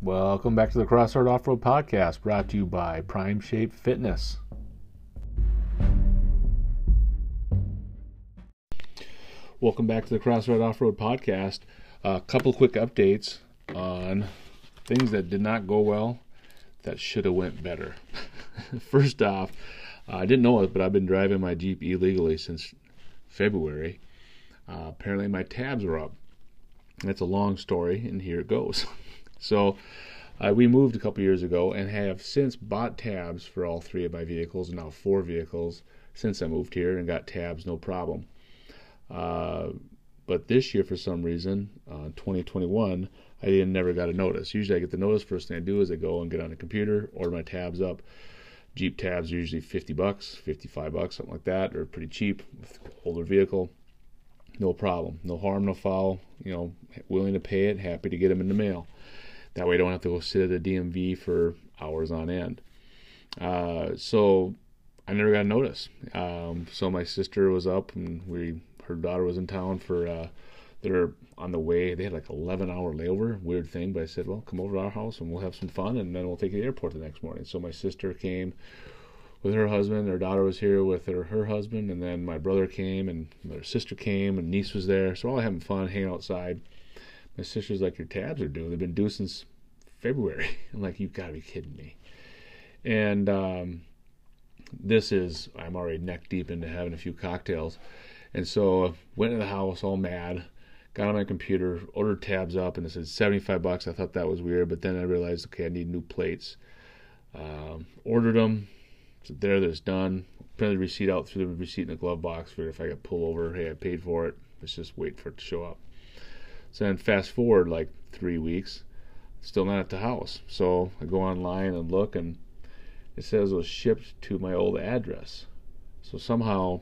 Welcome back to the Crossroad Offroad Podcast, brought to you by Prime Shape Fitness. Welcome back to the Crossroad Offroad Podcast. A couple quick updates on things that did not go well that should have went better. First off, I didn't know it, but I've been driving my Jeep illegally since February. Apparently my tabs were up. That's a long story, and here it goes. So we moved a couple years ago and have since bought tabs for all three of my vehicles, and now four vehicles since I moved here, and got tabs no problem. But this year, for some reason, 2021, I never got a notice. Usually I get the notice. First thing I do is I go and get on the computer, order my tabs up. Jeep tabs are usually $50, $55, something like that, or pretty cheap with older vehicle. No problem, no harm, no foul, you know, willing to pay it, happy to get them in the mail. That way I don't have to go sit at the DMV for hours on end. So I never got a notice. So my sister was up, and her daughter was in town for, they're on the way. They had like 11-hour layover, weird thing, but I said, well, come over to our house and we'll have some fun, and then we'll take you to the airport the next morning. So my sister came with her husband. Her daughter was here with her husband, and then my brother came, and their sister came, and niece was there. So we're all having fun, hanging outside. My sister's like, your tabs are due. They've been due since February. I'm like, you've got to be kidding me. And I'm already neck deep into having a few cocktails. And so I went to the house all mad, got on my computer, ordered tabs up, and it said $75. I thought that was weird, but then I realized, okay, I need new plates. Ordered them. So that's done. Printed the receipt out, through the receipt in the glove box for if I got pulled over. Hey, I paid for it. Let's just wait for it to show up. So then fast forward like 3 weeks, still not at the house. So I go online and look, and it says it was shipped to my old address. So somehow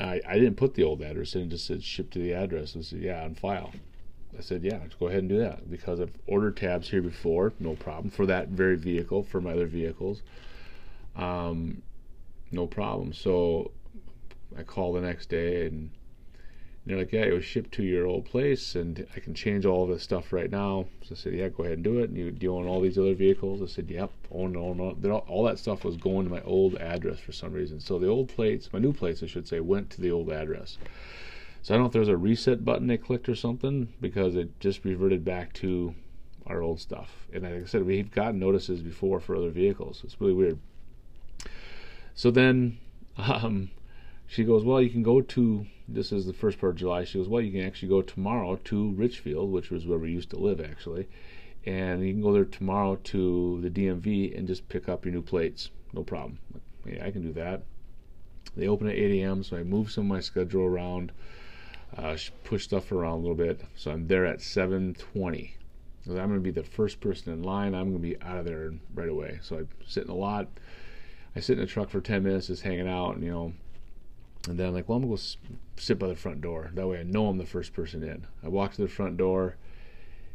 I didn't put the old address in, it just said shipped to the address. I said, yeah, on file. I said, yeah, let's go ahead and do that, because I've ordered tabs here before, no problem, for that very vehicle, for my other vehicles. No problem. So I call the next day, and they're like, yeah, it was shipped to your old place, and I can change all of this stuff right now. So I said, yeah, go ahead and do it. And do you own all these other vehicles? I said, yep, own. All that stuff was going to my old address for some reason. So the old plates, my new plates, I should say, went to the old address. So I don't know if there's a reset button they clicked or something, because it just reverted back to our old stuff. And like I said, we've gotten notices before for other vehicles. It's really weird. So then she goes, well, you can go to, this is the first part of July, she goes, well, you can actually go tomorrow to Richfield, which was where we used to live, actually, and you can go there tomorrow to the DMV and just pick up your new plates, no problem. Yeah, I can do that. They open at 8 a.m., so I move some of my schedule around, push stuff around a little bit, so I'm there at 7:20. So I'm going to be the first person in line. I'm going to be out of there right away. So I sit in the lot. I sit in the truck for 10 minutes just hanging out, and, you know, and then I'm like, well, I'm going to go sit by the front door. That way I know I'm the first person in. I walk to the front door,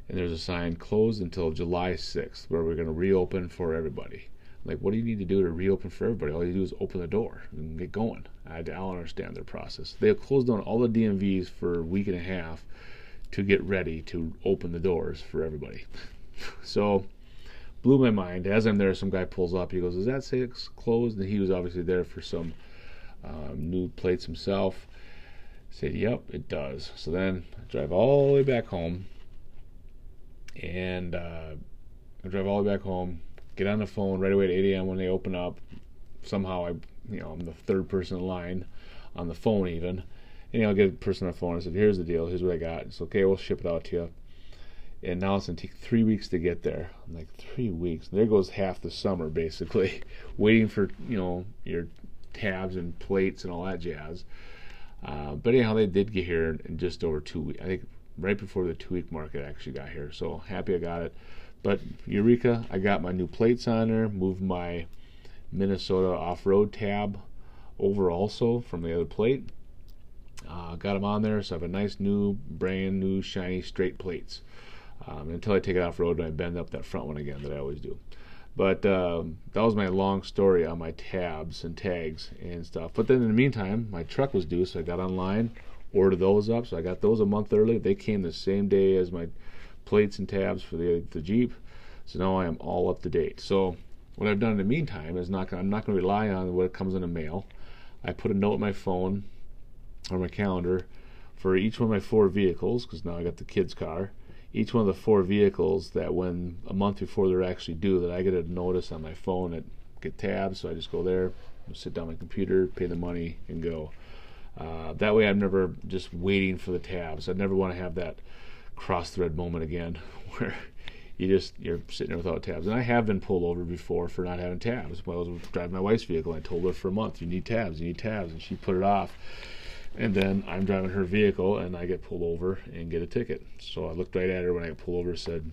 and there's a sign, closed until July 6th, where we're going to reopen for everybody. I'm like, what do you need to do to reopen for everybody? All you do is open the door and get going. I don't understand their process. They have closed down all the DMVs for a week and a half to get ready to open the doors for everybody. So, blew my mind. As I'm there, some guy pulls up. He goes, is that 6 closed? And he was obviously there for some new plates himself. I said, yep, it does. So then I drive all the way back home. And I drive all the way back home, get on the phone right away at 8 a.m. when they open up. Somehow I'm the third person in line on the phone even. And I'll get a person on the phone. I said, here's the deal. Here's what I got. It's okay, we'll ship it out to you. And now it's going to take 3 weeks to get there. I'm like, 3 weeks? There goes half the summer, basically, waiting for, you know, your tabs and plates and all that jazz. But anyhow, they did get here in just over 2 weeks. I think right before the 2 week mark it actually got here. So happy I got it. But eureka, I got my new plates on there, moved my Minnesota off-road tab over also from the other plate. Got them on there, so I have a nice new, brand new, shiny, straight plates. Until I take it off road and I bend up that front one again that I always do. But that was my long story on my tabs and tags and stuff. But then in the meantime, my truck was due, so I got online, ordered those up. So I got those a month early. They came the same day as my plates and tabs for the Jeep. So now I am all up to date. So what I've done in the meantime is I'm not going to rely on what comes in the mail. I put a note in my phone or my calendar for each one of my four vehicles, because now I got the kids' car. Each one of the four vehicles that when a month before they're actually due, that I get a notice on my phone that get tabs. So I just go there, sit down at my computer, pay the money, and go. That way I'm never just waiting for the tabs. I never want to have that cross-thread moment again where you're sitting there without tabs. And I have been pulled over before for not having tabs. Well, I was driving my wife's vehicle. I told her for a month, you need tabs. And she put it off. And then I'm driving her vehicle, and I get pulled over and get a ticket. So I looked right at her when I got pulled over and said,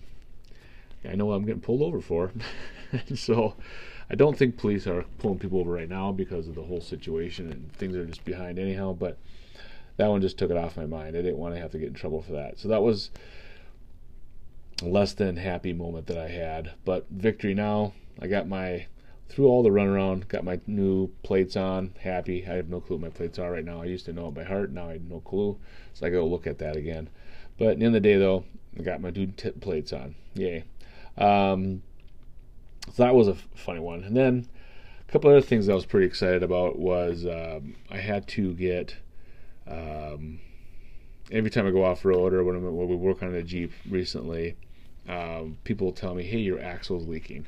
I know what I'm getting pulled over for. So I don't think police are pulling people over right now because of the whole situation, and things are just behind anyhow. But that one just took it off my mind. I didn't want to have to get in trouble for that. So that was a less than happy moment that I had. But victory now. I got my, through all the runaround, got my new plates on. Happy. I have no clue what my plates are right now. I used to know it by heart. Now I have no clue. So I got to look at that again. But at the end of the day, though, I got my new tip plates on. Yay. So that was a funny one. And then a couple other things I was pretty excited about was I had to get, every time I go off-road or when we work on a Jeep recently, people tell me, hey, your axle's leaking.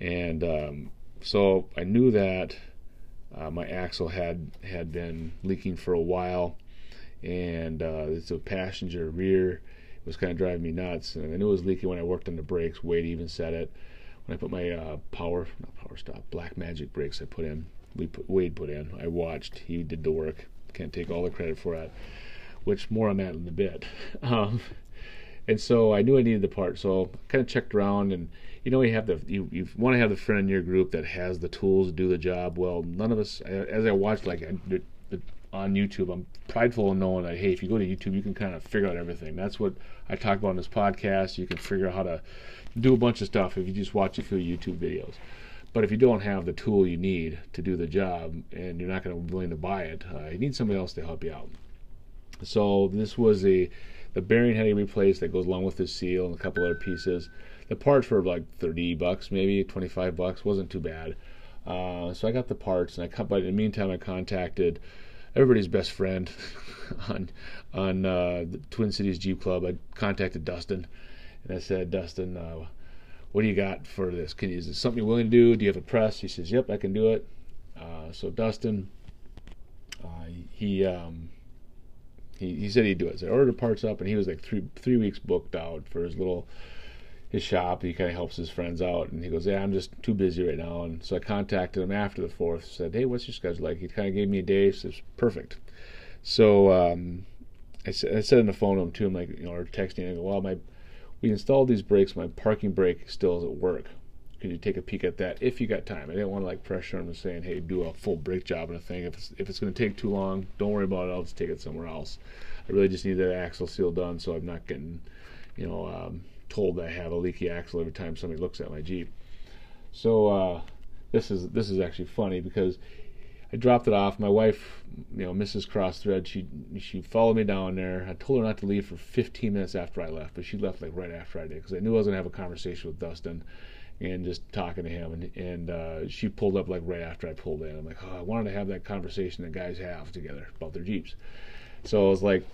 And so I knew that my axle had been leaking for a while. And it's a passenger rear. It was kind of driving me nuts. And I knew it was leaking when I worked on the brakes. Wade even said it. When I put my Black Magic brakes I put in, Wade put in. I watched. He did the work. Can't take all the credit for that. Which, more on that in a bit. And so I knew I needed the part. So I kind of checked around. And, you want to have the friend in your group that has the tools to do the job. Well, none of us, as I watched, on YouTube, I'm prideful in knowing that, hey, if you go to YouTube, you can kind of figure out everything. That's what I talk about in this podcast. You can figure out how to do a bunch of stuff if you just watch a few YouTube videos. But if you don't have the tool you need to do the job and you're not going to be willing to buy it, you need somebody else to help you out. So this was the bearing had to be replaced that goes along with the seal and a couple other pieces. The parts were like $30 maybe, $25. Wasn't too bad. So I got the parts, and but in the meantime I contacted everybody's best friend on the Twin Cities Jeep Club. I contacted Dustin, and I said, Dustin, what do you got for this? Is this something you're willing to do? Do you have a press? He says, yep, I can do it. So Dustin, he said he'd do it. So I ordered parts up, and he was like three weeks booked out for his shop. He kind of helps his friends out, and he goes, yeah, I'm just too busy right now. And so I contacted him after the 4th, said, hey, what's your schedule like? He kind of gave me a day, so it's perfect. So I said on the phone to him too, I'm like, or texting, I go, well, we installed these brakes, my parking brake still is at work. Could you take a peek at that if you got time? I didn't want to pressure him and saying, hey, do a full brake job and a thing. If it's going to take too long, don't worry about it, I'll just take it somewhere else. I really just need that axle seal done so I'm not getting, told that I have a leaky axle every time somebody looks at my Jeep. So this is actually funny because I dropped it off. My wife, Mrs. Crossthread, she followed me down there. I told her not to leave for 15 minutes after I left, but she left right after I did because I knew I was gonna have a conversation with Dustin and just talking to him. And she pulled up right after I pulled in. I'm like, oh, I wanted to have that conversation that guys have together about their Jeeps. So I was like,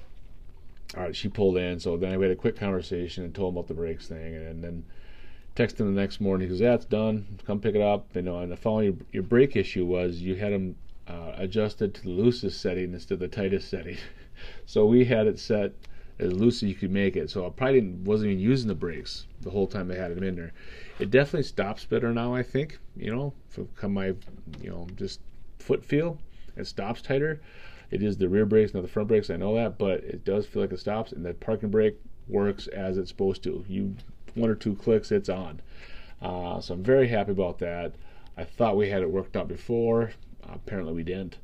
all right, she pulled in, so then we had a quick conversation and told him about the brakes thing, and then texted him the next morning. He goes, yeah, it's done. Come pick it up. And the following your brake issue was you had them adjusted to the loosest setting instead of the tightest setting. So we had it set as loose as you could make it. So I probably wasn't even using the brakes the whole time I had them in there. It definitely stops better now, I think. From my, just foot feel, it stops tighter. It is the rear brakes, not the front brakes. I know that, but it does feel like it stops, and that parking brake works as it's supposed to. You one or two clicks, it's on. So I'm very happy about that. I thought we had it worked out before. Apparently we didn't.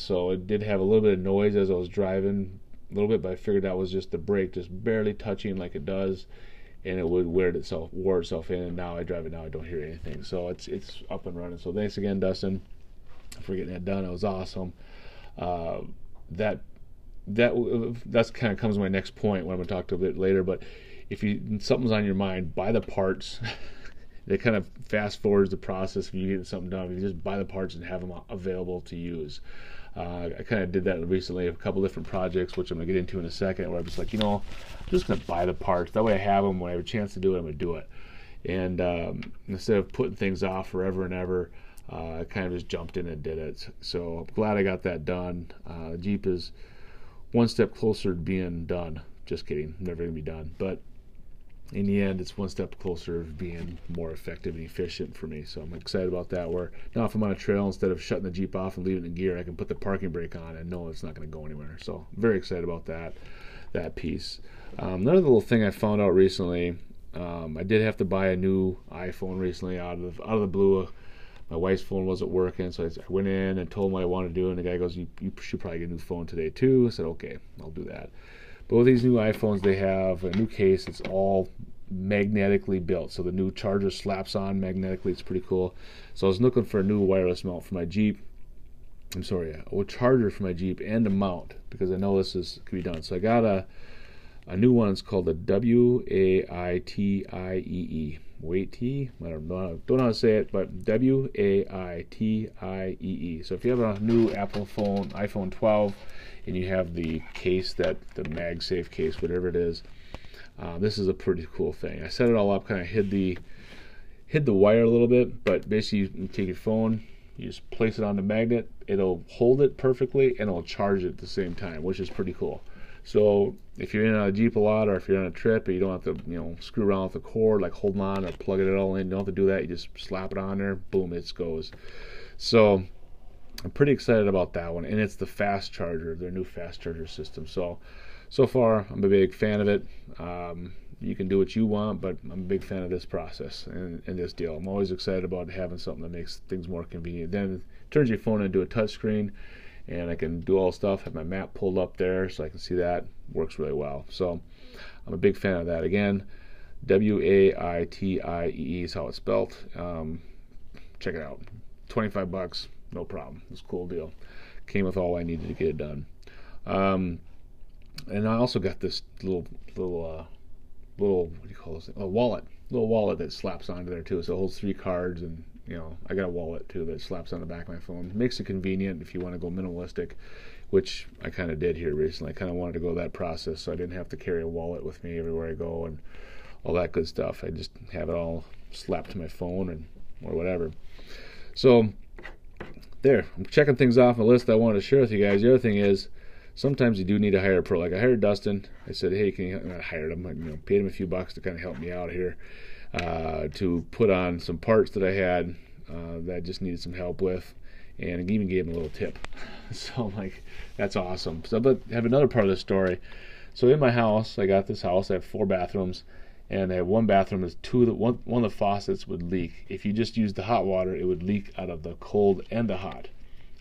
So it did have a little bit of noise as I was driving, a little bit, but I figured that was just the brake just barely touching like it does, and it would wore itself in. And now I drive it now, I don't hear anything. So it's up and running. So thanks again, Dustin, for getting that done. It was awesome. That kind of comes to my next point when I'm going to talk to a bit later, but if you something's on your mind, buy the parts. That kind of fast forwards the process of you getting something done. You just buy the parts and have them available to use. I kind of did that recently, a couple different projects, which I'm going to get into in a second, where I'm just like, you know, I'm just going to buy the parts. That way I have them. When I have a chance to do it, I'm going to do it. And instead of putting things off forever and ever, I kind of just jumped in and did it. So I'm glad I got that done. Jeep is one step closer to being done. Just kidding. Never going to be done. But in the end, it's one step closer to being more effective and efficient for me. So I'm excited about that. Where now, if I'm on a trail, instead of shutting the Jeep off and leaving it in gear, I can put the parking brake on and know it's not going to go anywhere. So I'm very excited about that piece. Another little thing I found out recently, I did have to buy a new iPhone recently out of the blue. My wife's phone wasn't working, so I went in and told him what I wanted to do, and the guy goes, "You should probably get a new phone today too." I said, "Okay, I'll do that." Both these new iPhones, they have a new case. It's all magnetically built. So the new charger slaps on magnetically. It's pretty cool. So I was looking for a new wireless mount for my Jeep. I'm sorry, a charger for my Jeep and a mount, because I know this could be done. So I got a new one. It's called the Waitie. Waitiee. I don't know how to say it, but Waitie. So if you have a new Apple phone, iPhone 12, and you have the case, the MagSafe case, whatever it is, this is a pretty cool thing. I set it all up, kind of hid the wire a little bit, but basically you take your phone, you just place it on the magnet, it'll hold it perfectly, and it'll charge it at the same time, which is pretty cool. So if you're in a Jeep a lot, or if you're on a trip, and you don't have to, screw around with the cord, like holding on or plugging it all in. You don't have to do that. You just slap it on there, boom, it goes. So I'm pretty excited about that one, and it's the fast charger, their new fast charger system. So far, I'm a big fan of it. You can do what you want, but I'm a big fan of this process and this deal. I'm always excited about having something that makes things more convenient. Then it turns your phone into a touchscreen. And I can do all stuff, have my map pulled up there so I can see that. Works really well. So I'm a big fan of that. Again, Waitie is how it's spelled. Check it out. $25, no problem. It's a cool deal. Came with all I needed to get it done. And I also got this little what do you call this thing? A wallet. Little wallet that slaps onto there too. So it holds 3 cards, and I got a wallet too that slaps on the back of my phone. It makes it convenient if you want to go minimalistic, which I kind of did here recently. I kind of wanted to go that process, so I didn't have to carry a wallet with me everywhere I go and all that good stuff. I just have it all slapped to my phone or whatever. So there, I'm checking things off my list I wanted to share with you guys. The other thing is, sometimes you do need to hire a pro. Like I hired Dustin. I said, "Hey, can you help me?" I hired him. I paid him a few bucks to kind of help me out here to put on some parts that I had that I just needed some help with, and even gave him a little tip. So I'm like, that's awesome. So, but I have another part of the story. So in my house, I got this house. I have 4 bathrooms, and I have one bathroom is one of the faucets would leak. If you just used the hot water, it would leak out of the cold and the hot.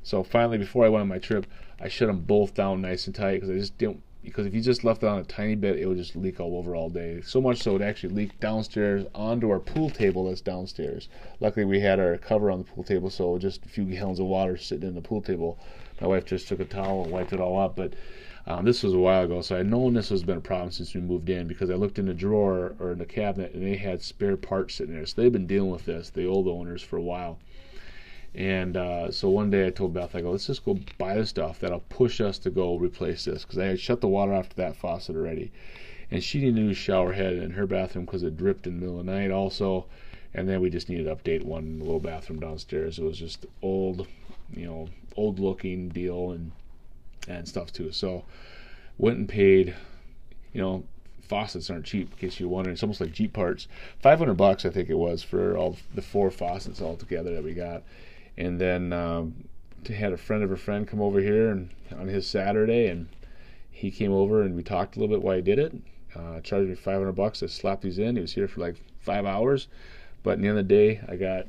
So finally, before I went on my trip, I shut them both down nice and tight because if you just left it on a tiny bit, it would just leak all over all day. So much so it actually leaked downstairs onto our pool table that's downstairs. Luckily, we had our cover on the pool table, so just a few gallons of water sitting in the pool table. My wife just took a towel and wiped it all up. But this was a while ago, so I'd known this has been a problem since we moved in, because I looked in the drawer or in the cabinet and they had spare parts sitting there. So they've been dealing with this, the old owners, for a while. And so one day I told Beth, I go, let's just go buy the stuff that'll push us to go replace this, because I had shut the water off to that faucet already, and she needed a new shower head in her bathroom because it dripped in the middle of the night also. And then we just needed to update one in the little bathroom downstairs. It was just old, old looking deal and stuff too. So went and paid, faucets aren't cheap, in case you're wondering. It's almost like Jeep parts. $500 I think it was for all the 4 faucets all together that we got. And then had a friend of a friend come over here and on his Saturday, and he came over and we talked a little bit why he did it. Charged me $500 to slap these in. He was here for like 5 hours, but in the end of the day, I got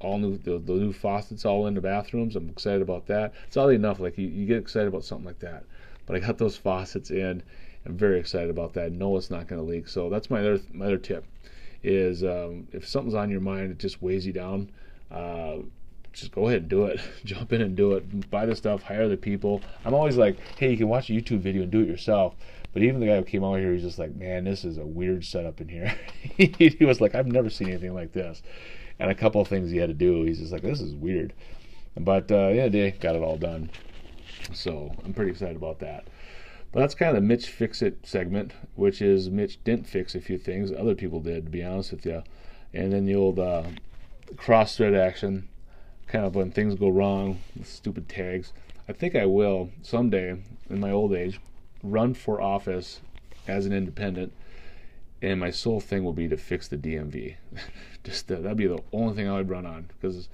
all the new faucets all in the bathrooms. I'm excited about that. It's oddly enough, like you get excited about something like that. But I got those faucets in. I'm very excited about that. I know it's not going to leak. So that's my other tip is if something's on your mind, it just weighs you down. just go ahead and do it. Jump in and do it. Buy the stuff. Hire the people. I'm always like, hey, you can watch a YouTube video and do it yourself. But even the guy who came out here, he's just like, man, this is a weird setup in here. He was like, I've never seen anything like this. And a couple of things he had to do, he's just like, this is weird. But the other day, got it all done. So I'm pretty excited about that. But that's kind of the Mitch Fix It segment, which is Mitch didn't fix a few things. Other people did, to be honest with you. And then the old cross-thread action, kind of when things go wrong, stupid tags. I think I will someday, in my old age, run for office as an independent, and my sole thing will be to fix the DMV. That'd be the only thing I would run on, because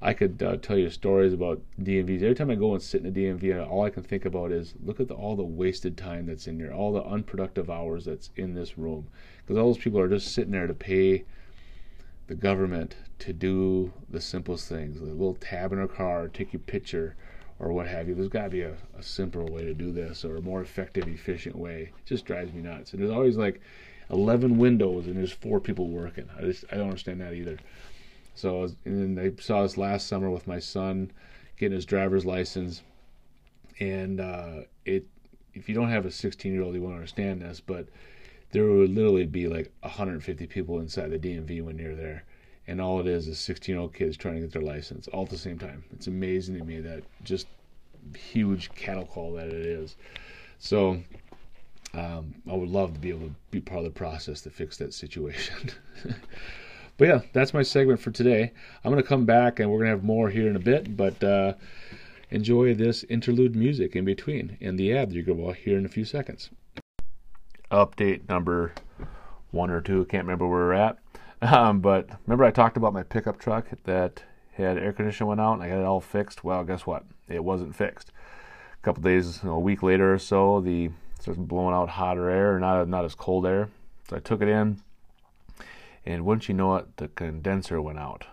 I could tell you stories about DMVs. Every time I go and sit in a DMV, all I can think about is look at all the wasted time that's in here, all the unproductive hours that's in this room, because all those people are just sitting there to pay the government to do the simplest things, the little tab in her car, take your picture, or what have you. There's got to be a simpler way to do this, or a more effective, efficient way. It just drives me nuts. And there's always like 11 windows and there's 4 people working. I don't understand that either. So, and then I saw this last summer with my son getting his driver's license, and if you don't have a 16-year-old, you won't understand this, but there would literally be like 150 people inside the DMV when you're there. And all it is 16-year-old kids trying to get their license all at the same time. It's amazing to me that just huge cattle call that it is. So I would love to be able to be part of the process to fix that situation. But yeah, that's my segment for today. I'm going to come back and we're going to have more here in a bit. But enjoy this interlude music in between and the ad that you're going to hear in a few seconds. Update number 1 or 2. Can't remember where we're at. But remember I talked about my pickup truck that had air conditioning went out and I got it all fixed? Well, guess what? It wasn't fixed. A couple days, a week later or so, it starts blowing out hotter air, not as cold air. So I took it in, and wouldn't you know it, the condenser went out,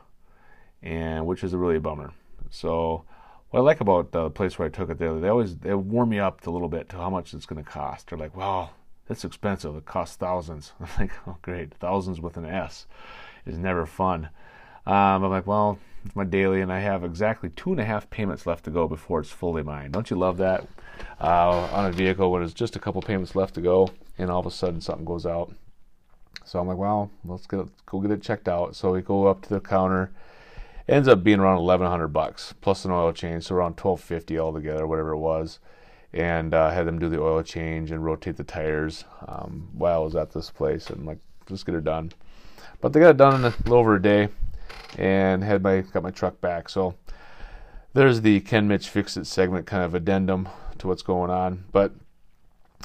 and which is a really bummer. So what I like about the place where I took it the other day, they warm me up a little bit to how much it's going to cost. They're like, well, it's expensive. It costs thousands. I'm like, oh, great. Thousands with an S is never fun. I'm like, well, it's my daily, and I have exactly 2.5 payments left to go before it's fully mine. Don't you love that? On a vehicle when there's just a couple payments left to go, and all of a sudden something goes out. So I'm like, well, go get it checked out. So we go up to the counter. It ends up being around $1,100 plus an oil change, so around $1,250 altogether, whatever it was. And had them do the oil change and rotate the tires while I was at this place. And I'm like, just get it done. But they got it done in a little over a day and got my truck back. So there's the Ken Mitch Fix It segment, kind of addendum to what's going on. But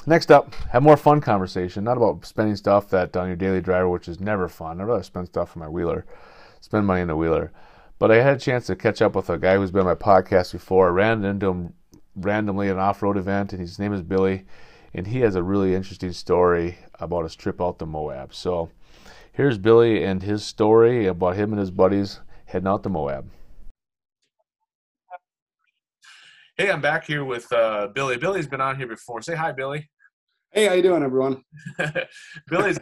next up, have more fun conversation, not about spending stuff that on your daily driver, which is never fun. I'd rather spend stuff on my wheeler, spend money on the wheeler. But I had a chance to catch up with a guy who's been on my podcast before. I ran into him randomly at an off-road event, and his name is Billy, and he has a really interesting story about his trip out to Moab. So here's Billy and his story about him and his buddies heading out to Moab. Hey, I'm back here with Billy. Billy's been on here before. Say hi, Billy. Hey, how you doing, everyone? Billy's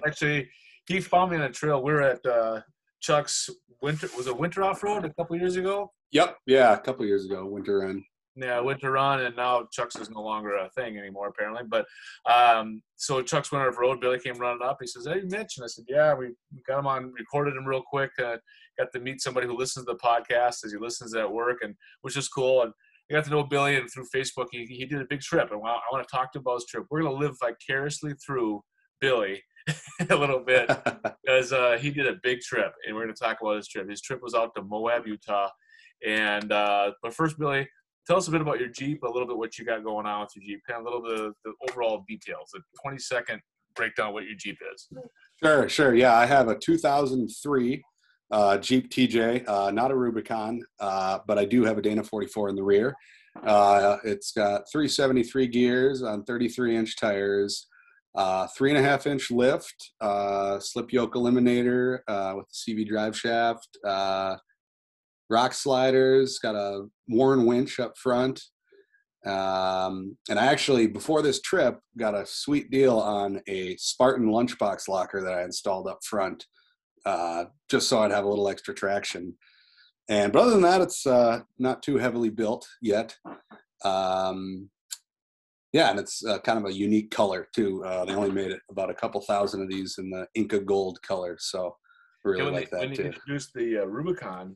he found me on a trail. We were at Chuck's winter off-road a couple years ago? Yep, yeah, a couple years ago, winter run. Yeah, winter run, and now Chuck's is no longer a thing anymore, apparently. But so Chuck's went off road. Billy came running up. He says, "Hey, Mitch," and I said, "Yeah, we got him on, recorded him real quick. Got to meet somebody who listens to the podcast as he listens at work, and which is cool. And I got to know Billy, and through Facebook, he did a big trip, and I want to talk to him about his trip. We're gonna live vicariously through Billy a little bit because he did a big trip, and we're gonna talk about his trip. His trip was out to Moab, Utah, and but first, Billy. Tell us a bit about your Jeep, a little bit what you got going on with your Jeep, kind of a little bit of the overall details, the 20-second breakdown of what your Jeep is. Sure. Yeah, I have a 2003 Jeep TJ, not a Rubicon, but I do have a Dana 44 in the rear. It's got 373 gears on 33-inch tires, 3.5-inch lift, slip yoke eliminator with the CV drive shaft, rock sliders, got a Warren winch up front. And I actually, before this trip, got a sweet deal on a Spartan lunchbox locker that I installed up front, just so I'd have a little extra traction. And but other than that, it's not too heavily built yet. Yeah, and it's kind of a unique color too. They only made it about a couple thousand of these in the Inca Gold color, so really yeah, like that too. When they introduced the Rubicon,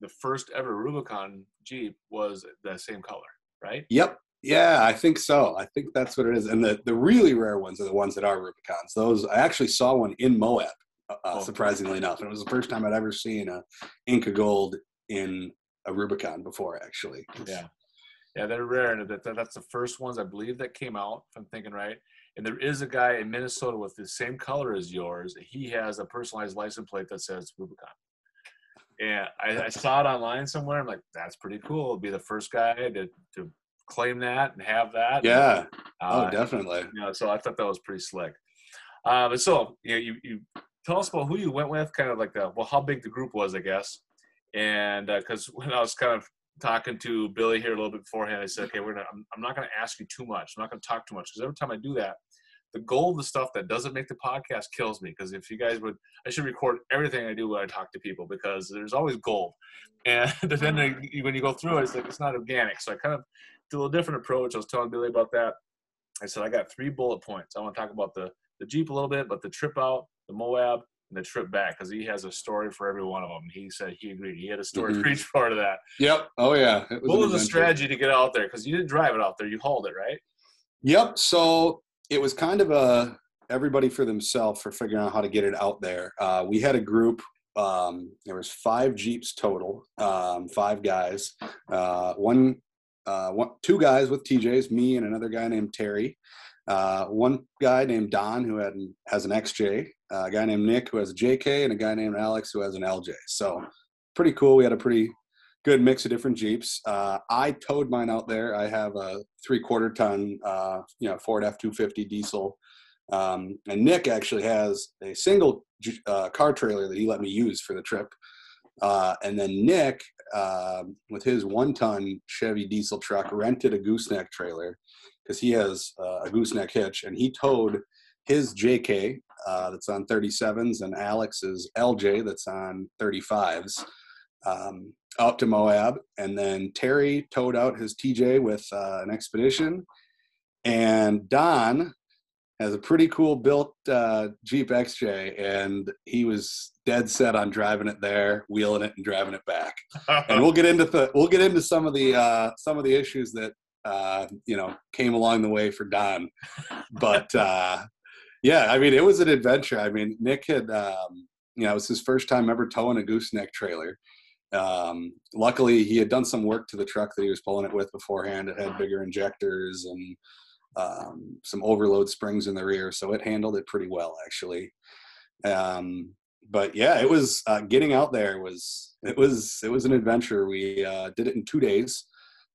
the first ever Rubicon Jeep was the same color, right? Yep. Yeah, I think so. I think that's what it is. And the really rare ones are the ones that are Rubicons. Those, I actually saw one in Moab, surprisingly enough. And it was the first time I'd ever seen a Inca Gold in a Rubicon before, actually. Yeah. Yeah, they're rare. And that's the first ones, I believe, that came out, if I'm thinking right. And there is a guy in Minnesota with the same color as yours. He has a personalized license plate that says Rubicon. And I saw it online somewhere. I'm like, that's pretty cool. I'll be the first guy to claim that and have that. Yeah. Definitely. You know, so I thought that was pretty slick. But so you know, you tell us about who you went with, kind of like how big the group was, I guess. And because when I was kind of talking to Billy here a little bit beforehand, I said, okay, I'm not going to ask you too much. I'm not going to talk too much, because every time I do that, the goal of the stuff that doesn't make the podcast kills me. Because if you guys would, I should record everything I do when I talk to people, because there's always gold. And then when you go through it, it's like, it's not organic. So I kind of do a little different approach. I was telling Billy about that. I said, I got 3 bullet points. I want to talk about the Jeep a little bit, but the trip out, the Moab, and the trip back, because he has a story for every one of them. He said he agreed. He had a story for each part of that. Yep. Oh, yeah. What was the strategy to get out there? Because you didn't drive it out there. You hauled it, right? Yep. So it was kind of a everybody for themselves for figuring out how to get it out there. We had a group. There was 5 Jeeps total, 5 guys. Two guys with TJs, me and another guy named Terry. One guy named Don who has an XJ, a guy named Nick who has a JK, and a guy named Alex who has an LJ. So pretty cool. We had a pretty good mix of different Jeeps. I towed mine out there. I have a 3/4 ton, Ford F-250 diesel. And Nick actually has a single car trailer that he let me use for the trip. And then Nick, with his 1-ton Chevy diesel truck, rented a gooseneck trailer, because he has a gooseneck hitch, and he towed his JK that's on 37s and Alex's LJ that's on 35s out to Moab. And then Terry towed out his TJ with an Expedition. And Don has a pretty cool built Jeep XJ, and he was dead set on driving it there, wheeling it, and driving it back. And we'll get into some of the issues that came along the way for Don. But yeah, I mean, it was an adventure. I mean, Nick had it was his first time ever towing a gooseneck trailer. Luckily, he had done some work to the truck that he was pulling it with beforehand. It had bigger injectors and some overload springs in the rear, so it handled it pretty well, actually. But yeah, it was getting out there was an adventure. We did it in 2 days.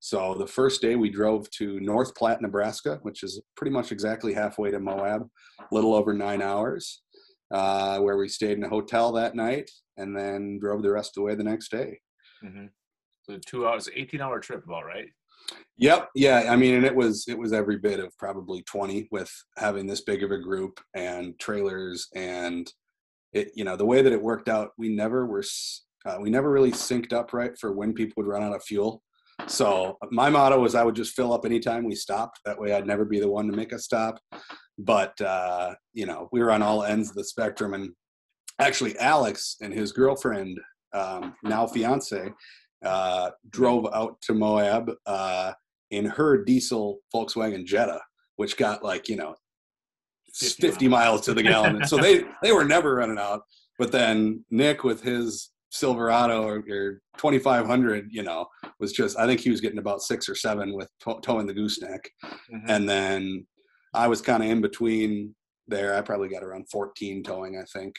So the first day we drove to North Platte, Nebraska, which is pretty much exactly halfway to Moab, a little over 9 hours, where we stayed in a hotel that night and then drove the rest of the way the next day. Mm-hmm. So 2 hours, 18-hour trip about, right? Yep. Yeah. I mean, and it was every bit of probably 20 with having this big of a group and trailers. And it, the way that it worked out, we never really synced up right for when people would run out of fuel. So my motto was I would just fill up anytime we stopped. That way I'd never be the one to make a stop. But, we were on all ends of the spectrum. And actually Alex and his girlfriend, now fiance, drove out to Moab in her diesel Volkswagen Jetta, which got 50 miles to the gallon. And so they were never running out. But then Nick with his Silverado or 2500, was just, I think he was getting about 6 or 7 with towing the gooseneck. Mm-hmm. And then I was kind of in between there. I probably got around 14 towing, I think.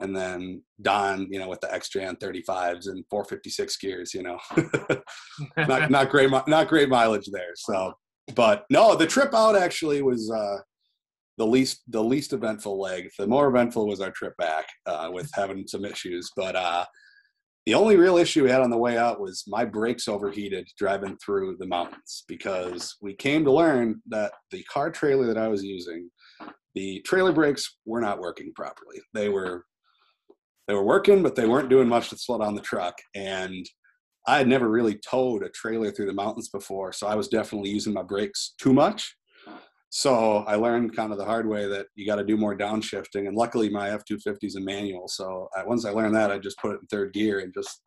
And then Don, with the XJ on 35s and 456 gears, not great mileage there. So, but no, the trip out actually was the least eventful leg. The more eventful was our trip back with having some issues. But the only real issue we had on the way out was my brakes overheated driving through the mountains, because we came to learn that the car trailer that I was using, the trailer brakes were not working properly. They were They were working, but they weren't doing much to slow down the truck. And I had never really towed a trailer through the mountains before, so I was definitely using my brakes too much. So I learned kind of the hard way that you got to do more downshifting. And luckily my F-250 is a manual. So once I learned that, I just put it in third gear and just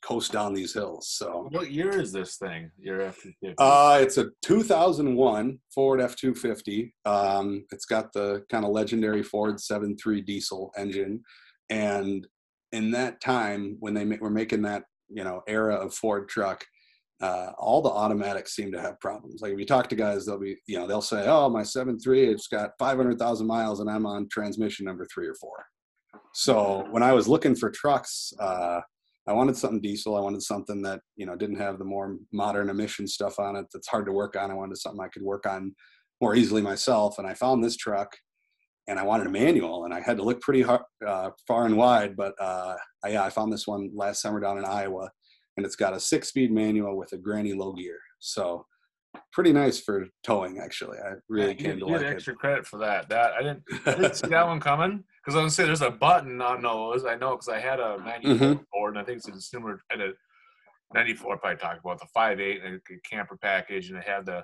coast down these hills. So what year is this thing, your F-250? It's a 2001 Ford F-250. It's got the kind of legendary Ford 7.3 diesel engine. And in that time when they were making that, you know, era of Ford truck, all the automatics seem to have problems. Like if you talk to guys, they'll be, you know, they'll say, oh, my 7.3, it's got 500,000 miles and I'm on transmission number 3 or 4. So when I was looking for trucks, I wanted something diesel. I wanted something that, you know, didn't have the more modern emission stuff on it that's hard to work on. I wanted something I could work on more easily myself. And I found this truck and I wanted a manual, and I had to look pretty hard, far and wide, but I found this one last summer down in Iowa. And it's got a 6-speed manual with a granny low gear. So pretty nice for towing, actually. I really came to like it. You get extra credit for that. I didn't see that one coming. Because I was going to say, there's a button on those. I know because I had a 94 Ford, and I think it's a similar – I had a 94 probably talked about, the 5.8 and a camper package, and it had the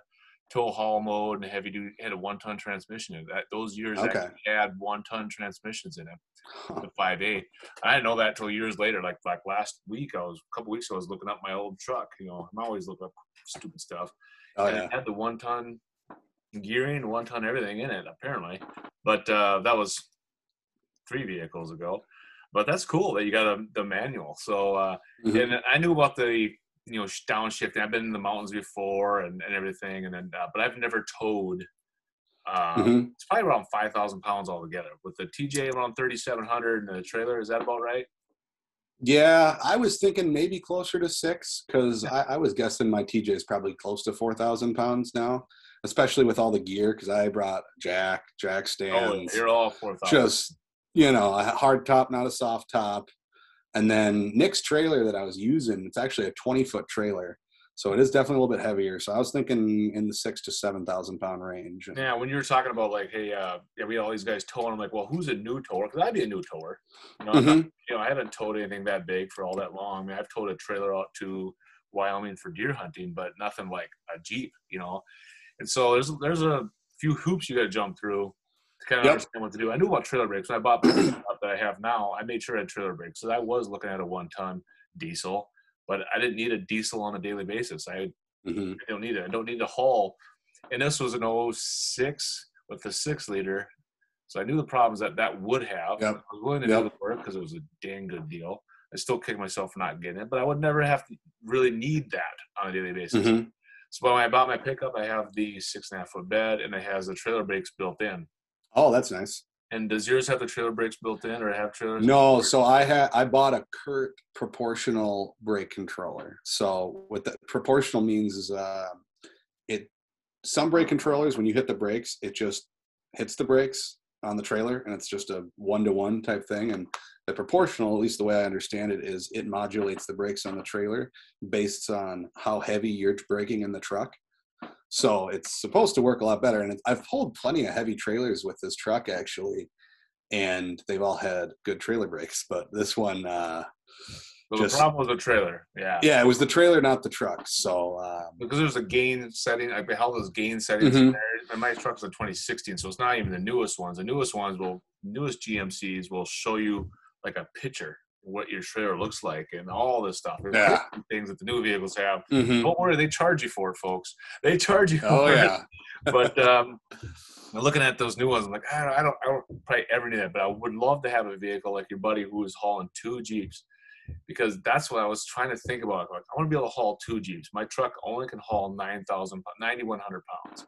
tow haul mode and heavy-duty – it had a one-ton transmission in it. Those years actually had one-ton transmissions in it. The 5.8. I didn't know that till years later. Like last week, a couple weeks ago, I was looking up my old truck. You know, I'm always looking up stupid stuff. It had the 1-ton gearing, 1-ton everything in it, apparently. But that was 3 vehicles ago. But that's cool that you got the manual. So, and I knew about the, you know, downshifting. I've been in the mountains before and everything, and then but I've never towed. It's probably around 5,000 pounds altogether with the TJ around 3,700 and the trailer. Is that about right? Yeah. I was thinking maybe closer to 6 because I was guessing my TJ is probably close to 4,000 pounds now, especially with all the gear. Cause I brought jack stands. Oh, you're all 4,000. Just, you know, a hard top, not a soft top. And then Nick's trailer that I was using, it's actually a 20-foot trailer. So it is definitely a little bit heavier. So I was thinking in the 6,000 to 7,000 pound range. Yeah, when you were talking about like, hey, we had all these guys towing. I'm like, well, who's a new tower? Because I'd be a new tower. You know, I haven't towed anything that big for all that long. I mean, I've towed a trailer out to Wyoming for deer hunting, but nothing like a Jeep, you know. And so there's a few hoops you got to jump through to kind of understand what to do. I knew about trailer brakes. When I bought the truck that I have now, I made sure I had trailer brakes. So I was looking at a 1-ton diesel. But I didn't need a diesel on a daily basis. I don't need it. I don't need to haul. And this was an 06 with the 6-liter. So I knew the problems that would have. Yep. I was willing to do the work because it was a dang good deal. I still kick myself for not getting it, but I would never have to really need that on a daily basis. So when I bought my pickup, I have the 6.5-foot bed, and it has the trailer brakes built in. Oh, that's nice. And does yours have the trailer brakes built in, or have trailers? No, so I bought a Kurt proportional brake controller. So what the proportional means is some brake controllers, when you hit the brakes, it just hits the brakes on the trailer, and it's just a 1-to-1 type thing. And the proportional, at least the way I understand it, is it modulates the brakes on the trailer based on how heavy you're braking in the truck. So it's supposed to work a lot better. And I've pulled plenty of heavy trailers with this truck, actually, and they've all had good trailer brakes. But this one the problem was the trailer. Yeah, it was the trailer, not the truck. So because there's a gain setting. I beheld those gain settings in there. And my truck's a 2016, so it's not even the newest ones. The newest GMCs will show you like a picture what your trailer looks like and all this stuff. There's things that the new vehicles have. Don't worry, they charge you for it, folks. They charge you for it. But looking at those new ones, I'm like, I don't probably ever do that, but I would love to have a vehicle like your buddy who is hauling 2 Jeeps, because that's what I was trying to think about. Like, I want to be able to haul 2 Jeeps. My truck only can haul 9,100 pounds,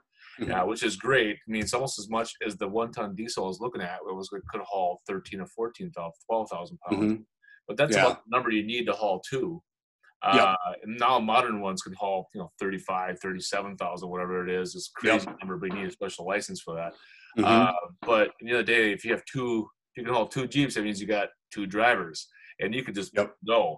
which is great. I mean, it's almost as much as the 1-ton diesel I was looking at. It could haul 13 or 14,000, 12,000 pounds. But that's about the number you need to haul 2. And now modern ones can haul, you know, 35, 37,000, whatever it is. It's a crazy number, but you need a special license for that. But at the end of the day, if you can haul 2 Jeeps, that means you got 2 drivers, and you could just go.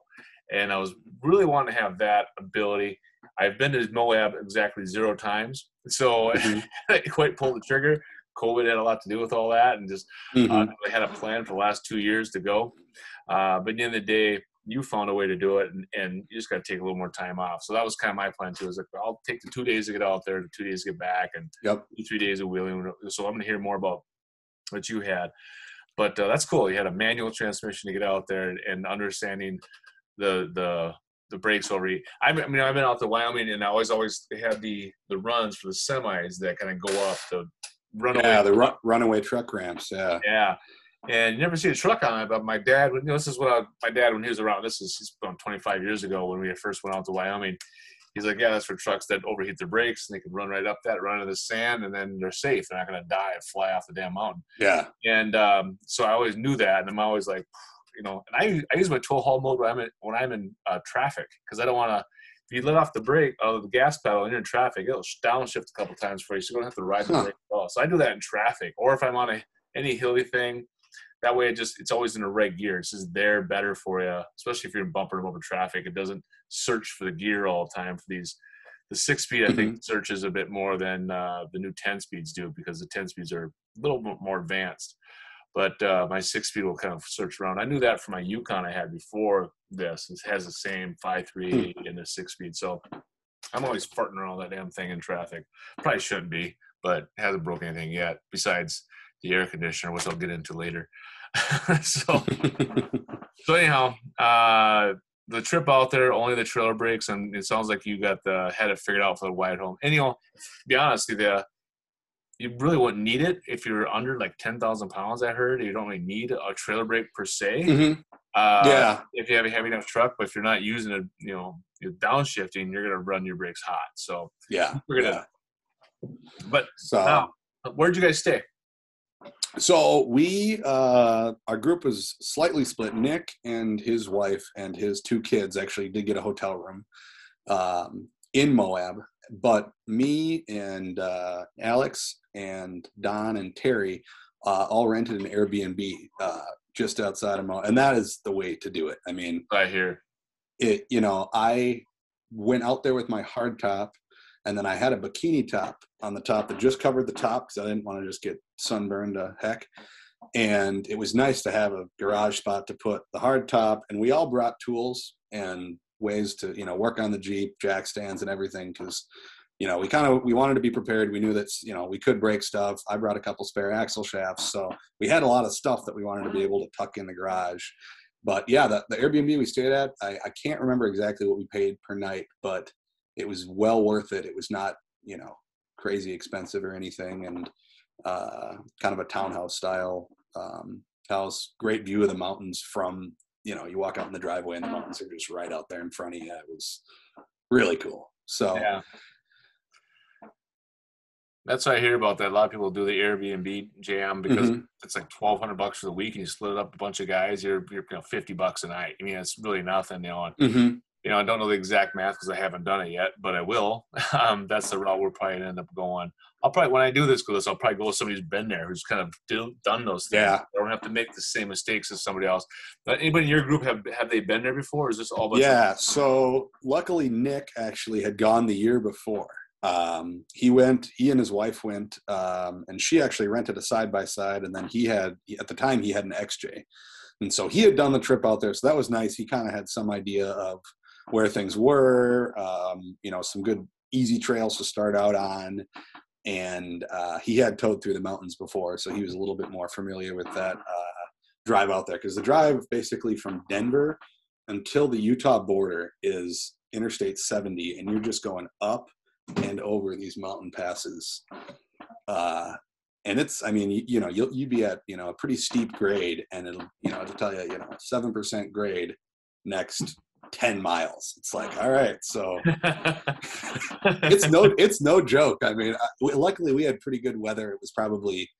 And I was really wanting to have that ability. I've been to Moab exactly 0 times, so I didn't quite pull the trigger. COVID had a lot to do with all that, and just I had a plan for the last 2 years to go. But at the end of the day, you found a way to do it, and you just got to take a little more time off. So that was kind of my plan too. Is like, I'll take the 2 days to get out there, the 2 days to get back, and 3 days of wheeling. So I'm going to hear more about what you had, but that's cool. You had a manual transmission to get out there, and understanding the brakes over. I've been out to Wyoming, and I always have the runs for the semis that kind of go up the runaway. Yeah, the runaway truck ramps. Yeah. Yeah. And you never see a truck on it, but my dad, this is what my dad, when he was around, he's about 25 years ago when we first went out to Wyoming, he's like, yeah, that's for trucks that overheat their brakes, and they can run right up that, run into the sand, and then they're safe. They're not going to die and fly off the damn mountain. Yeah. And so I always knew that, and I'm always like, and I use my tow haul mode when I'm in traffic, because I don't want to, if you let off the brake, the gas pedal, and you're in traffic, it'll downshift a couple times for you, so you don't have to ride the brake at all. So I do that in traffic, or if I'm on any hilly thing. That way, it's always in the right gear. It's just there better for you, especially if you're in bumper-to-bumper traffic. It doesn't search for the gear all the time for these. The 6-speed, I think, searches a bit more than the new 10-speeds do, because the 10-speeds are a little bit more advanced. But my 6-speed will kind of search around. I knew that for my Yukon I had before this. It has the same 5.3 in the 6-speed. So I'm always farting around that damn thing in traffic. Probably shouldn't be, but hasn't broken anything yet, besides the air conditioner, which I'll get into later. So anyhow, the trip out there, only the trailer brakes, and it sounds like you had it figured out for the ride home. And to be honest with you, you really wouldn't need it if you're under like 10,000 pounds. I heard you don't really need a trailer brake per se. If you have a heavy enough truck, but if you're not using it, you're downshifting, you're gonna run your brakes hot. So now, where'd you guys stay? So we, our group was slightly split. Nick and his wife and his two kids actually did get a hotel room in Moab. But me and Alex and Don and Terry all rented an Airbnb just outside of Moab. And that is the way to do it. I mean, I hear it. I went out there with my hard top. And then I had a bikini top on the top that just covered the top, because I didn't want to just get sunburned to heck. And it was nice to have a garage spot to put the hard top. And we all brought tools and ways to, work on the Jeep, jack stands and everything. Because, we wanted to be prepared. We knew that, we could break stuff. I brought a couple spare axle shafts. So we had a lot of stuff that we wanted to be able to tuck in the garage. But yeah, the Airbnb we stayed at, I can't remember exactly what we paid per night, but it was well worth it. It was not, crazy expensive or anything, and kind of a townhouse style house. Great view of the mountains from, you walk out in the driveway and the mountains are just right out there in front of you. It was really cool. So yeah. That's what I hear about that. A lot of people do the Airbnb jam, because it's like $1,200 for the week, and you split it up a bunch of guys. You're $50 a night. I mean, it's really nothing, I don't know the exact math because I haven't done it yet, but I will. That's the route we're probably going to end up going. When I do this, I'll probably go with somebody who's been there, who's kind of done those things. Yeah. I don't have to make the same mistakes as somebody else. But anybody in your group, have they been there before? Or is this all about? Yeah, so luckily Nick actually had gone the year before. He and his wife went, and she actually rented a side-by-side, and then at the time he had an XJ. And so he had done the trip out there, so that was nice. He kind of had some idea of where things were, some good easy trails to start out on, and he had towed through the mountains before, so he was a little bit more familiar with that drive out there, because the drive basically from Denver until the Utah border is Interstate 70, and you're just going up and over these mountain passes, and it's, you'll be at, a pretty steep grade, and it'll, it'll tell you, 7% grade next 10 miles. It's like, all right. So it's no joke. I mean, luckily we had pretty good weather. It was probably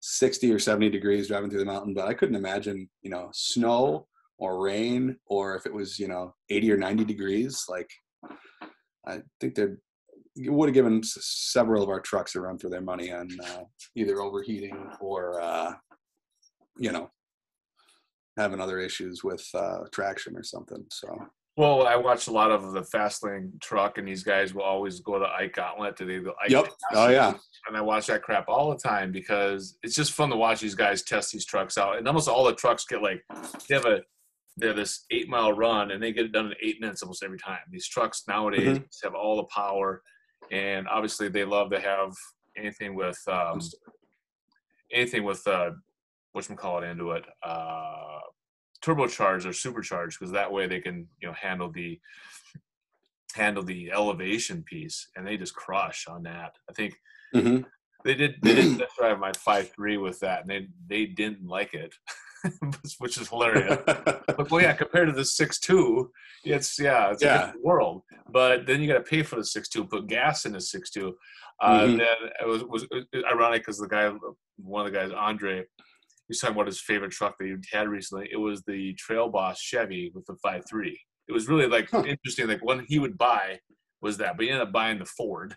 60 or 70 degrees driving through the mountain, but I couldn't imagine, snow or rain, or if it was, 80 or 90 degrees, like I think it would have given several of our trucks a run for their money on either overheating or, having other issues with traction or something. So Well, I watch a lot of the Fast Lane Truck, and these guys will always go to Ike Outlet. They go Ike. Yep. Oh, yeah. And I watch that crap all the time because it's just fun to watch these guys test these trucks out. And almost all the trucks get like they have this 8-mile run, and they get it done in 8 minutes almost every time. These trucks nowadays have all the power, and obviously they love to have anything with whatchamacallit into it. Turbocharged or supercharged, because that way they can, you know, handle the elevation piece, and they just crush on that. I think they did test drive my 5.3 with that, and they didn't like it, which is hilarious. But well, yeah, compared to the 6.2, it's a different world. But then you got to pay for the 6.2, put gas in the 6.2. Then it was ironic because one of the guys, Andre, he's talking about his favorite truck that he had recently. It was the Trail Boss Chevy with the 5.3. It was really like interesting. Like one he would buy was that, but he ended up buying the Ford.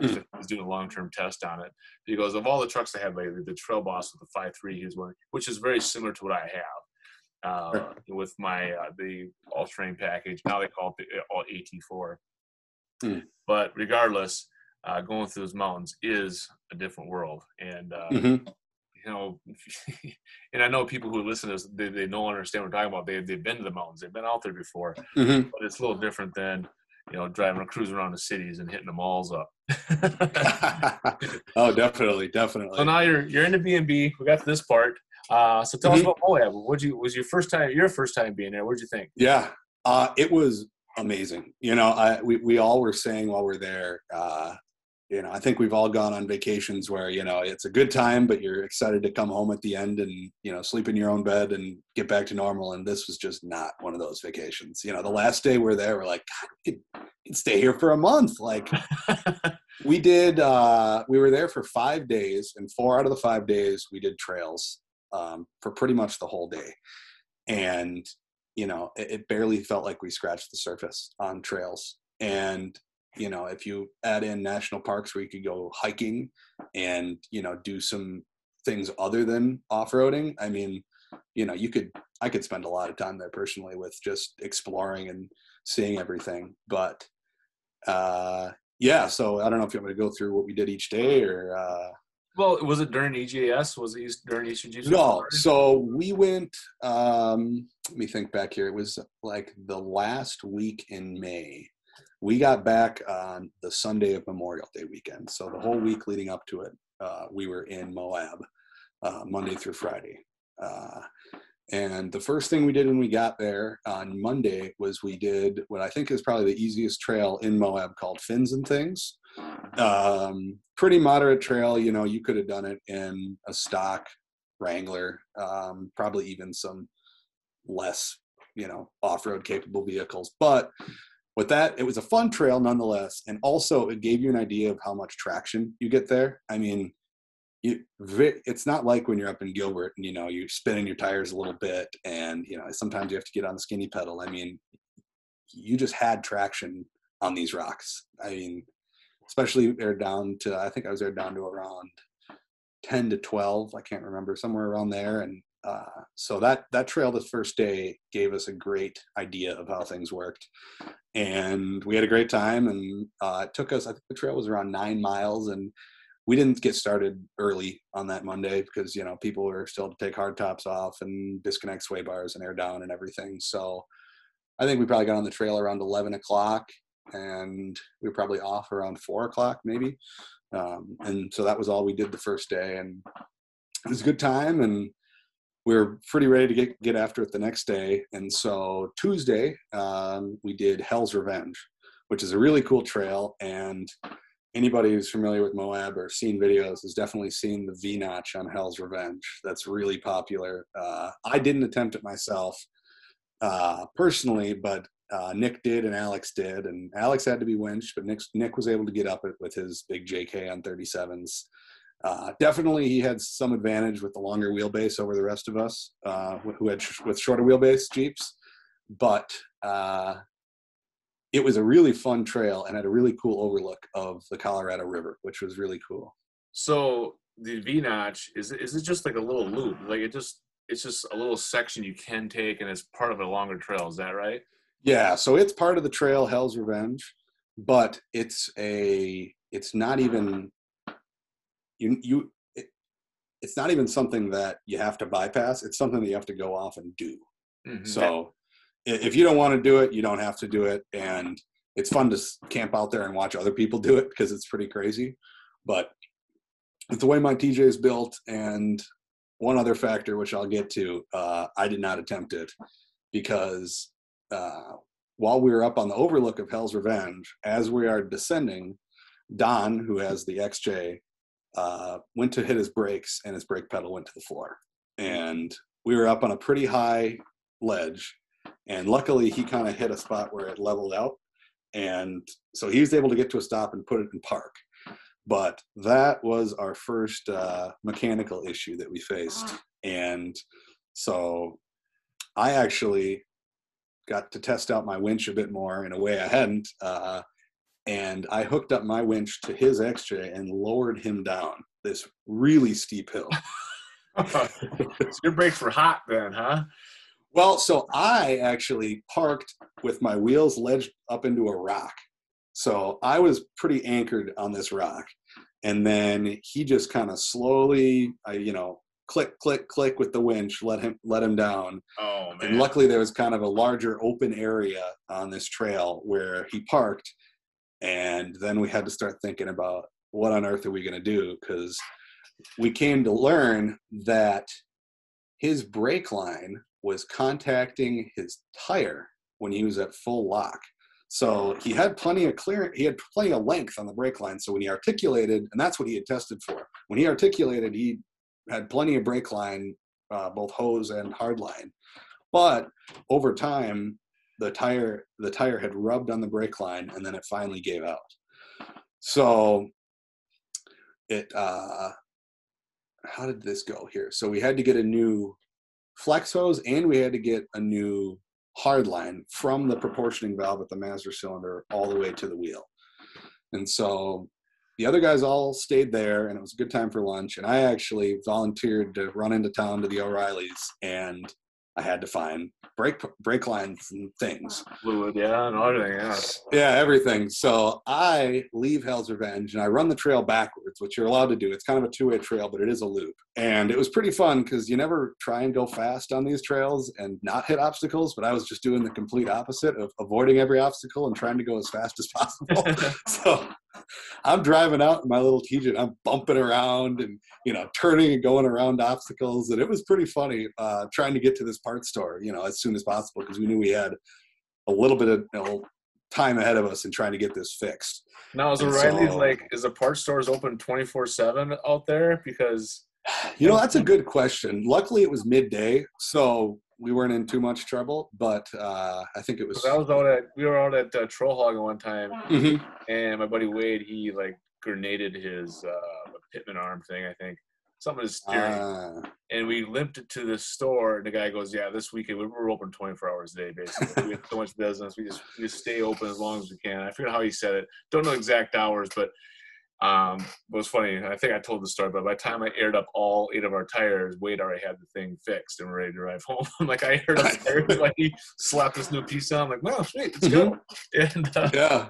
He was doing a long-term test on it. He goes, of all the trucks I had lately, the Trail Boss with the 5.3, he was one, which is very similar to what I have with my the all-terrain package. Now they call it the all AT4. But regardless, going through those mountains is a different world, and. You know, and I know people who listen to this, they don't understand what we're talking about. They've been to the mountains. They've been out there before. But it's a little different than, you know, driving or cruising around the cities and hitting the malls up. Oh, definitely. So now you're in the B&B. We got to this part. So tell us about Moab. Was your first time being there? What did you think? Yeah, it was amazing. You know, we all were saying while we're there, you know, I think we've all gone on vacations where, you know, it's a good time, but you're excited to come home at the end and, you know, sleep in your own bed and get back to normal. And this was just not one of those vacations. You know, the last day we're there, we're like, God, we could stay here for a month. Like we were there for 5 days, and 4 out of the 5 days we did trails for pretty much the whole day. And, you know, it barely felt like we scratched the surface on trails. And, you know, if you add in national parks where you could go hiking and, you know, do some things other than off-roading, I mean, you know, I could spend a lot of time there personally with just exploring and seeing everything. But, yeah, so I don't know if you want me to go through what we did each day or. Well, was it during EGAS? Was it during EGAS? No, so we went, let me think back here. It was like the last week in May. We got back on the Sunday of Memorial Day weekend. So the whole week leading up to it, we were in Moab, Monday through Friday. And the first thing we did when we got there on Monday was we did what I think is probably the easiest trail in Moab called Fins and Things. Pretty moderate trail. You know, you could have done it in a stock Wrangler, probably even some less, you know, off-road capable vehicles. But with that, it was a fun trail nonetheless, and also it gave you an idea of how much traction you get there. I mean, it's not like when you're up in Gilbert and, you know, you're spinning your tires a little bit, and, you know, sometimes you have to get on the skinny pedal. I mean, you just had traction on these rocks. I mean, especially they're down to, I think I was there down to around 10 to 12. I can't remember, somewhere around there. And so that trail the first day gave us a great idea of how things worked, and we had a great time. And it took us, I think the trail was around 9 miles, and we didn't get started early on that Monday because, you know, people were still to take hard tops off and disconnect sway bars and air down and everything. So I think we probably got on the trail around 11 o'clock and we were probably off around 4 o'clock maybe. And so that was all we did the first day, and it was a good time, and we were pretty ready to get after it the next day. And so Tuesday, we did Hell's Revenge, which is a really cool trail. And anybody who's familiar with Moab or seen videos has definitely seen the V-notch on Hell's Revenge. That's really popular. I didn't attempt it myself personally, but Nick did and Alex did. And Alex had to be winched, but Nick was able to get up it with his big JK on 37s. Definitely he had some advantage with the longer wheelbase over the rest of us, who had with shorter wheelbase Jeeps, but it was a really fun trail and had a really cool overlook of the Colorado River, which was really cool. So the V-notch, is it just like a little loop? Like it's just a little section you can take, and it's part of a longer trail. Is that right? Yeah, so it's part of the trail, Hell's Revenge, but it's not even it's not even something that you have to bypass. It's something that you have to go off and do. Mm-hmm. So if you don't want to do it, you don't have to do it. And it's fun to camp out there and watch other people do it because it's pretty crazy. But with the way my TJ is built, and one other factor, which I'll get to, I did not attempt it because while we were up on the overlook of Hell's Revenge, as we are descending, Don, who has the XJ, went to hit his brakes and his brake pedal went to the floor. And we were up on a pretty high ledge, and luckily he kind of hit a spot where it leveled out. And so he was able to get to a stop and put it in park. But that was our first mechanical issue that we faced. And so I actually got to test out my winch a bit more in a way I hadn't. And I hooked up my winch to his XJ and lowered him down this really steep hill. So your brakes were hot then, huh? Well, so I actually parked with my wheels ledged up into a rock. So I was pretty anchored on this rock. And then he just kind of slowly, click, click, click with the winch, let him down. Oh, man. And luckily there was kind of a larger open area on this trail where he parked. And then we had to start thinking about what on earth are we going to do? Because we came to learn that his brake line was contacting his tire when he was at full lock. So he had plenty of clearance, he had plenty of length on the brake line. So when he articulated, and that's what he had tested for, when he articulated, he had plenty of brake line, both hose and hard line. But over time, the tire had rubbed on the brake line, and then it finally gave out. So how did this go here? So we had to get a new flex hose, and we had to get a new hard line from the proportioning valve at the master cylinder all the way to the wheel. And so the other guys all stayed there, and it was a good time for lunch. And I actually volunteered to run into town to the O'Reilly's, and I had to find brake lines and things. Fluid, yeah, and everything else. Yeah, everything. So I leave Hell's Revenge, and I run the trail backwards, which you're allowed to do. It's kind of a two-way trail, but it is a loop. And it was pretty fun because you never try and go fast on these trails and not hit obstacles, but I was just doing the complete opposite of avoiding every obstacle and trying to go as fast as possible. So I'm driving out in my little TJ, and I'm bumping around and, turning and going around obstacles. And it was pretty funny trying to get to this parts store, as soon as possible, because we knew we had a little bit of time ahead of us in trying to get this fixed. Now, is O'Reilly's is the parts stores open 24/7 out there? Because that's a good question. Luckily, it was midday, so we weren't in too much trouble. But I think it was. I was we were out at Troll Hog one time, mm-hmm. and my buddy Wade, he grenaded his Pittman arm thing, I think. Somebody's steering, and we limped it to this store, and the guy goes, yeah, this weekend, we're open 24 hours a day, basically. We have so much business. We just stay open as long as we can. I forget how he said it. Don't know exact hours, but it was funny. I think I told the story, but by the time I aired up all 8 of our tires, Wade already had the thing fixed, and we're ready to drive home. I'm like, I aired up tires. He slapped this new piece on. I'm like, well, sweet, let's go. And, yeah.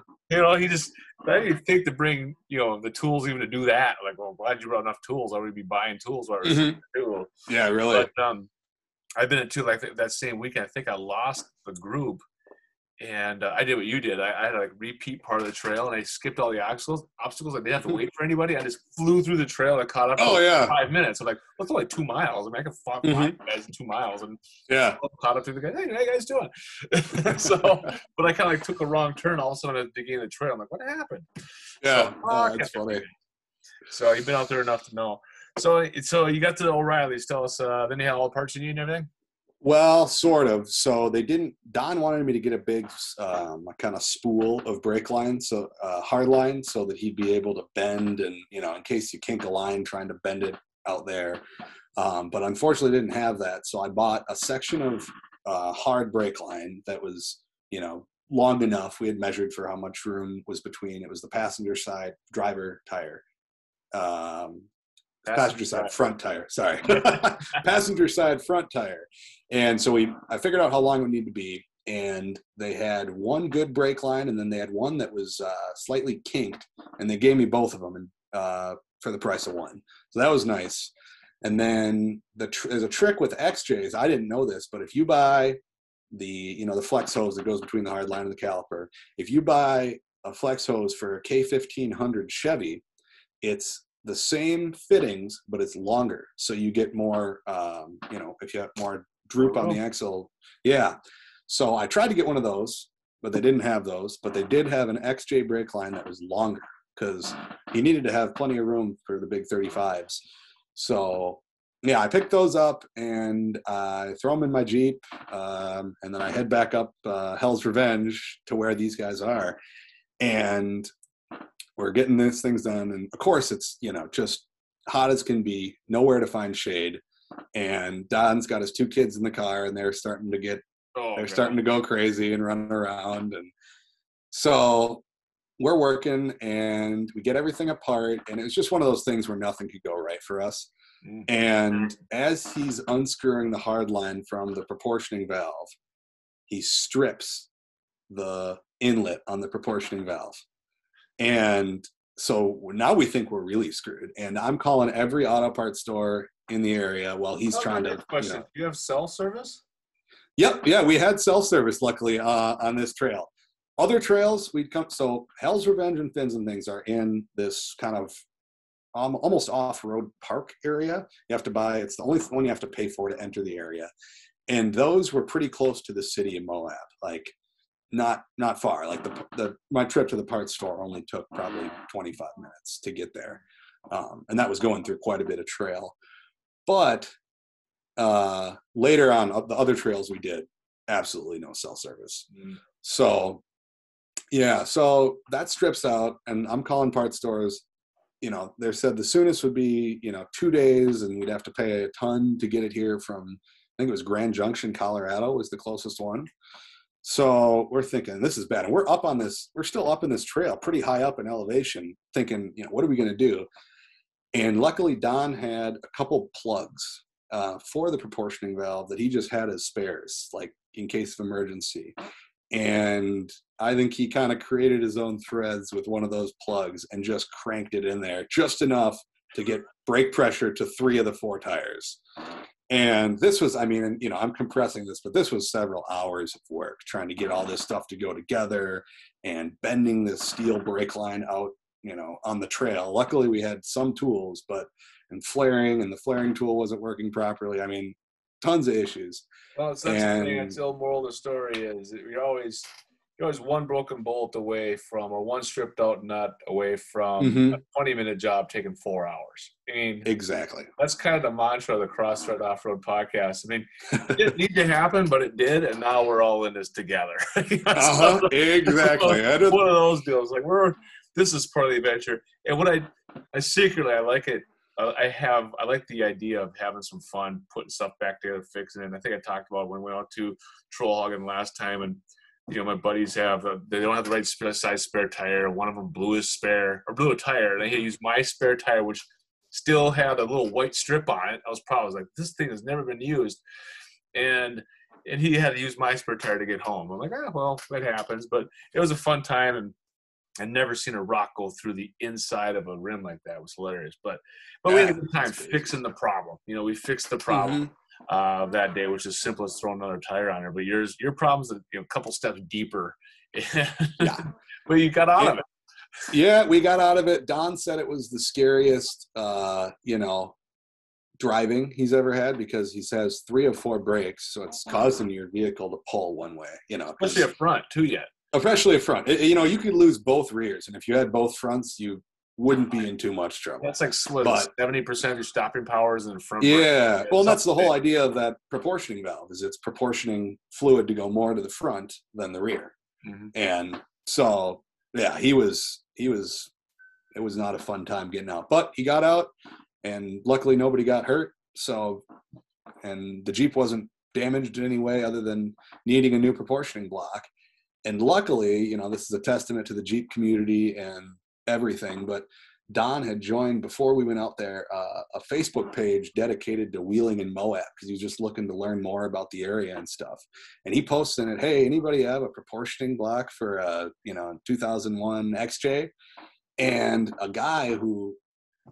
He just – I didn't think to bring, the tools even to do that. Like, well, glad you brought enough tools. I would be buying tools. Mm-hmm. Yeah, really. But I've been into, that same weekend, I think I lost the group, and I did what you did. I had to, repeat part of the trail, and I skipped all the obstacles. I didn't have to wait for anybody. I just flew through the trail. I caught up in 5 minutes. I'm like, well, it's only 2 miles. I can fuck five guys in 2 miles. And caught up to the guy. Hey, how you guys doing? But I kind of took a wrong turn. All of a sudden, I was digging in the trail. I'm like, what happened? Yeah, that's funny. So you've been out there enough to know. So you got to the O'Reilly's. Tell us, then you had all the parts you need and everything? Well, sort of. So they didn't. Don wanted me to get a big kind of spool of brake line, so hard line, so that he'd be able to bend, and in case you kink a line trying to bend it out there. But unfortunately, didn't have that. So I bought a section of hard brake line that was long enough. We had measured for how much room was between. It was the passenger side driver tire. Passenger side front tire. Sorry, passenger side front tire. And so I figured out how long it would need to be, and they had one good brake line, and then they had one that was slightly kinked, and they gave me both of them for the price of one. So that was nice. And then there's a trick with XJs. I didn't know this, but if you buy the flex hose that goes between the hard line and the caliper, if you buy a flex hose for a K1500 Chevy, it's the same fittings, but it's longer. So you get more, if you have more droop on the axle. Yeah. So I tried to get one of those, but they didn't have those. But they did have an XJ brake line that was longer because he needed to have plenty of room for the big 35s. So, yeah, I picked those up and I throw them in my Jeep. And then I head back up Hell's Revenge to where these guys are. And we're getting these things done. And, of course, it's, just hot as can be, nowhere to find shade. And Don's got his two kids in the car, and they're starting to get starting to go crazy and run around. And so we're working, and we get everything apart. And it's just one of those things where nothing could go right for us. Mm-hmm. And as he's unscrewing the hard line from the proportioning valve, he strips the inlet on the proportioning valve. And so now we think we're really screwed. And I'm calling every auto parts store in the area while he's trying to. Question: Do you have cell service? Yep. Yeah, we had cell service luckily on this trail. Other trails we'd come. So Hell's Revenge and Fins and Things are in this kind of almost off-road park area. You have to buy. It's the only one you have to pay for to enter the area. And those were pretty close to the city of Moab. Like. Not far. Like my trip to the parts store only took probably 25 minutes to get there, and that was going through quite a bit of trail. But later on, the other trails we did absolutely no cell service. Mm. So yeah, so that strips out, and I'm calling parts stores. They said the soonest would be 2 days, and we'd have to pay a ton to get it here from. I think it was Grand Junction, Colorado, was the closest one. So we're thinking this is bad, and we're still up in this trail, pretty high up in elevation, thinking, what are we going to do? And luckily Don had a couple plugs for the proportioning valve that he just had as spares, like in case of emergency. And I think he kind of created his own threads with one of those plugs and just cranked it in there just enough to get brake pressure to 3 of the 4 tires. And this was, I'm compressing this, but this was several hours of work trying to get all this stuff to go together and bending this steel brake line out, on the trail. Luckily we had some tools, but flaring, and the flaring tool wasn't working properly. Tons of issues. Well, it's something until moral of the story is that you're always one broken bolt away from, or one stripped out nut away from a 20-minute job taking 4 hours. Exactly. That's kind of the mantra of the Crossroad Offroad Podcast. It didn't need to happen, but it did, and now we're all in this together. Exactly. One of those deals. Like this is part of the adventure. And what I secretly like it. I like the idea of having some fun, putting stuff back together, fixing it. And I think I talked about when we went out to Troll Hogan last time, and my buddies they don't have the right size spare tire. One of them blew a tire, and I had to use my spare tire, which still had a little white strip on it. I was proud. I was like, this thing has never been used. And he had to use my spare tire to get home. I'm like, that happens. But it was a fun time, and I've never seen a rock go through the inside of a rim like that. It was hilarious. But we had a good time fixing the problem. We fixed the problem. Mm-hmm. That day, which is simple as throwing another tire on her, but your problem's a couple steps deeper. Yeah, but you got out of it. Yeah, we got out of it. Don said it was the scariest, driving he's ever had, because he has 3 of 4 brakes, so it's causing your vehicle to pull one way. Especially a front too. Yet, especially a front. You could lose both rears, and if you had both fronts, you wouldn't be in too much trouble. That's like 70% of your stopping power is in the front. Yeah. Well, that's the whole idea of that proportioning valve, is it's proportioning fluid to go more to the front than the rear. Mm-hmm. And so, yeah, it was not a fun time getting out, but he got out, and luckily nobody got hurt. So, and the Jeep wasn't damaged in any way other than needing a new proportioning block. And luckily, this is a testament to the Jeep community and everything, but Don had joined, before we went out there, a Facebook page dedicated to wheeling in Moab, because he was just looking to learn more about the area and stuff. And he posts in it, hey, anybody have a proportioning block for a, 2001 XJ? And a guy who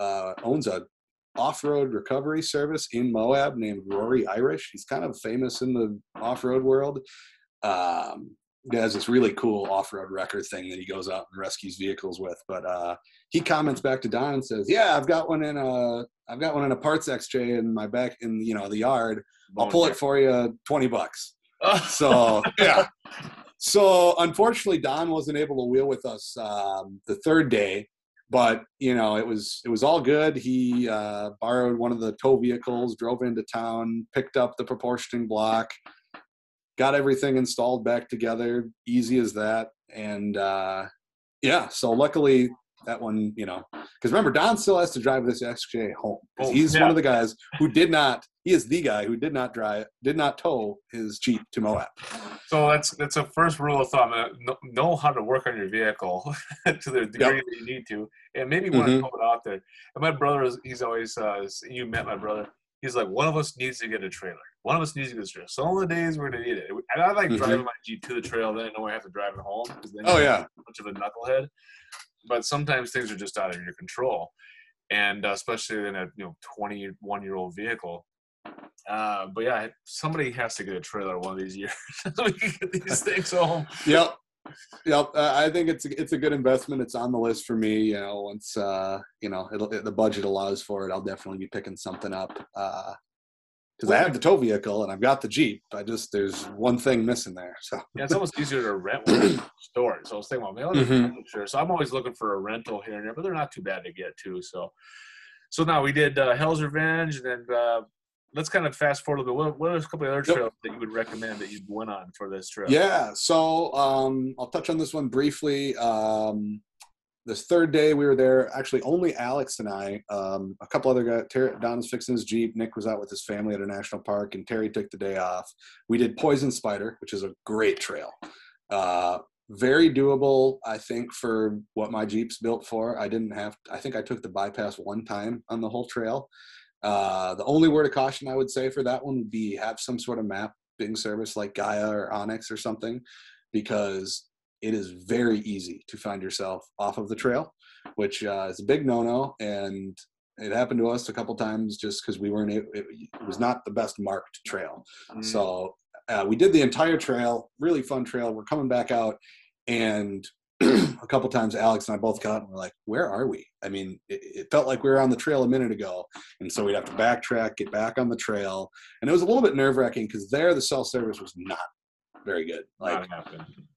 owns a off-road recovery service in Moab named Rory Irish, he's kind of famous in the off-road world, has this really cool off-road record thing that he goes out and rescues vehicles with. But he comments back to Don and says, yeah, I've got one in a parts XJ in my back in the yard. I'll pull it for you, $20. So yeah. So unfortunately Don wasn't able to wheel with us the third day, but it was all good. He borrowed one of the tow vehicles, drove into town, picked up the proportioning block, got everything installed back together, easy as that. And so luckily that one, because remember, Don still has to drive this XJ home. He's one of the guys who did not tow his Jeep to Moab. So that's a first rule of thumb. Know how to work on your vehicle to the degree that you need to, and maybe want to tow it out there. And my brother, he's always, you met my brother. He's like, one of us needs to get a trailer. One of us needs to get a trailer. Some of the days we're going to need it. And I like driving my Jeep to the trail, then I know I have to drive it home. Then much of a knucklehead. But sometimes things are just out of your control. And especially in a 21-year-old vehicle. But yeah, somebody has to get a trailer one of these years so we can get these things home. Yep. I think it's a good investment. It's on the list for me. Once the budget allows for it, I'll definitely be picking something up. Because I have the tow vehicle and I've got the Jeep. There's one thing missing there. So yeah, it's almost easier to rent one in stores. So I was thinking, so I'm always looking for a rental here and there, but they're not too bad to get to. So now we did Hell's Revenge, and then let's kind of fast forward a little bit. What are a couple of other trails that you would recommend that you went on for this trip? Yeah, so I'll touch on this one briefly. This third day we were there, actually only Alex and I, a couple other guys. Don was fixing his Jeep. Nick was out with his family at a national park, and Terry took the day off. We did Poison Spider, which is a great trail. Very doable, I think, for what my Jeep's built for. I think I took the bypass one time on the whole trail. The only word of caution I would say for that one would be have some sort of mapping service like Gaia or Onyx or something, because it is very easy to find yourself off of the trail, which is a big no-no. And it happened to us a couple times just because we weren't able, it was not the best marked trail. So we did the entire trail, really fun trail. We're coming back out, and a couple times Alex and I both got, and we're like, where are we? I mean, it felt like we were on the trail a minute ago. And so we'd have to backtrack, get back on the trail. And it was a little bit nerve wracking because the cell service was not very good. Like,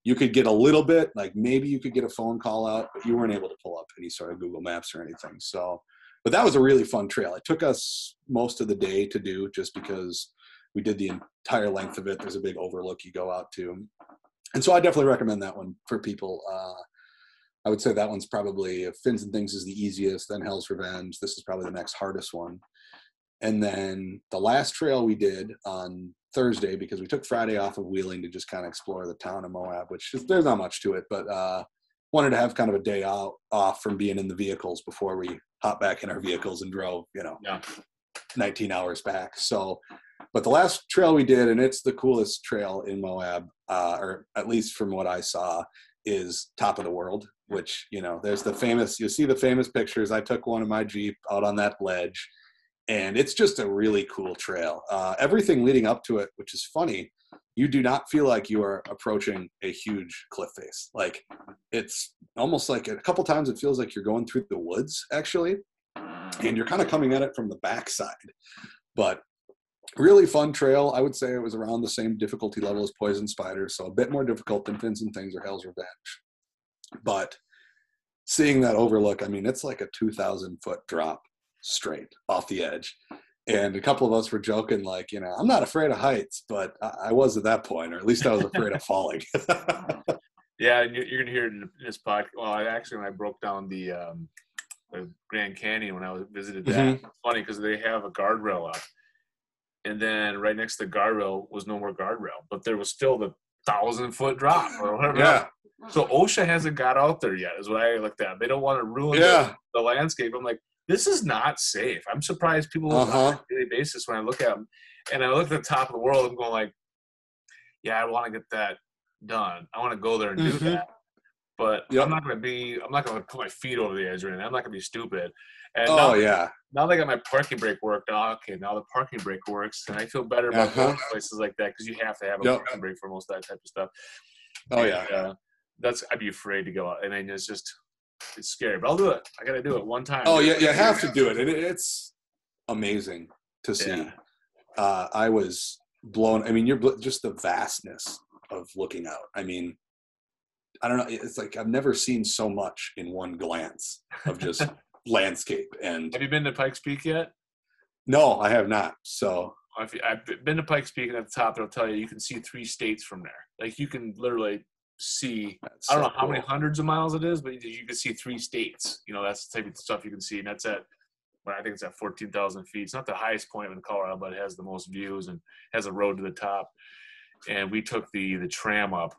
you could get a little bit, like maybe you could get a phone call out, but you weren't able to pull up any sort of Google Maps or anything. So, but that was a really fun trail. It took us most of the day to do, just because we did the entire length of it. There's a big overlook you go out to. And so I definitely recommend that one for people. I would say that one's probably, Fins and Things is the easiest, then Hell's Revenge. This is probably the next hardest one. And then the last trail we did on Thursday, because we took Friday off of wheeling to just kind of explore the town of Moab, there's not much to it, but wanted to have kind of a day off from being in the vehicles before we hopped back in our vehicles and drove, 19 hours back. So, but the last trail we did, and it's the coolest trail in Moab, or at least from what I saw, is Top of the World, which, there's you'll see the famous pictures. I took one of my Jeep out on that ledge. And it's just a really cool trail. Everything leading up to it, which is funny, you do not feel like you are approaching a huge cliff face. Like, it's almost like a couple times it feels like you're going through the woods, actually. And you're kind of coming at it from the backside. But really fun trail. I would say it was around the same difficulty level as Poison Spider, so a bit more difficult than Fins and Things or Hell's Revenge. But seeing that overlook, I mean, it's like a 2,000-foot drop straight off the edge. And a couple of us were joking, like, I'm not afraid of heights, but I was at that point, or at least I was afraid of falling. Yeah, and you're going to hear it in this podcast. Well, when I broke down the Grand Canyon, when I visited that, it's funny because they have a guardrail up. And then right next to the guardrail was no more guardrail, but there was still the 1,000-foot drop or whatever. Yeah. So OSHA hasn't got out there yet is what I looked at. They don't want to ruin the landscape. I'm like, this is not safe. I'm surprised people on a daily basis when I look at them. And I look at the Top of the World, I'm going like, yeah, I want to get that done. I want to go there and do that. But I'm not going to put my feet over the edge or anything. I'm not going to be stupid. And now they got my parking brake worked. Okay, now the parking brake works. And I feel better about going to places like that because you have to have a parking brake for most of that type of stuff. I'd be afraid to go out. I mean, it's scary. But I'll do it. I got to do it one time. Oh, yeah, you have to do it. It's amazing to see. Yeah. I was blown. I mean, just the vastness of looking out. I mean, I don't know. It's like I've never seen so much in one glance of just landscape. And have you been to Pike's Peak yet? No, I have not. So I've been to Pike's Peak, and at the top, it'll tell you you can see 3 states from there. Like you can literally see. That's I don't so know how cool. many hundreds of miles it is, but you can see 3 states. You know, that's the type of stuff you can see, and that's at. Well, I think it's at 14,000 feet. It's not the highest point in Colorado, but it has the most views and has a road to the top. And we took the tram up.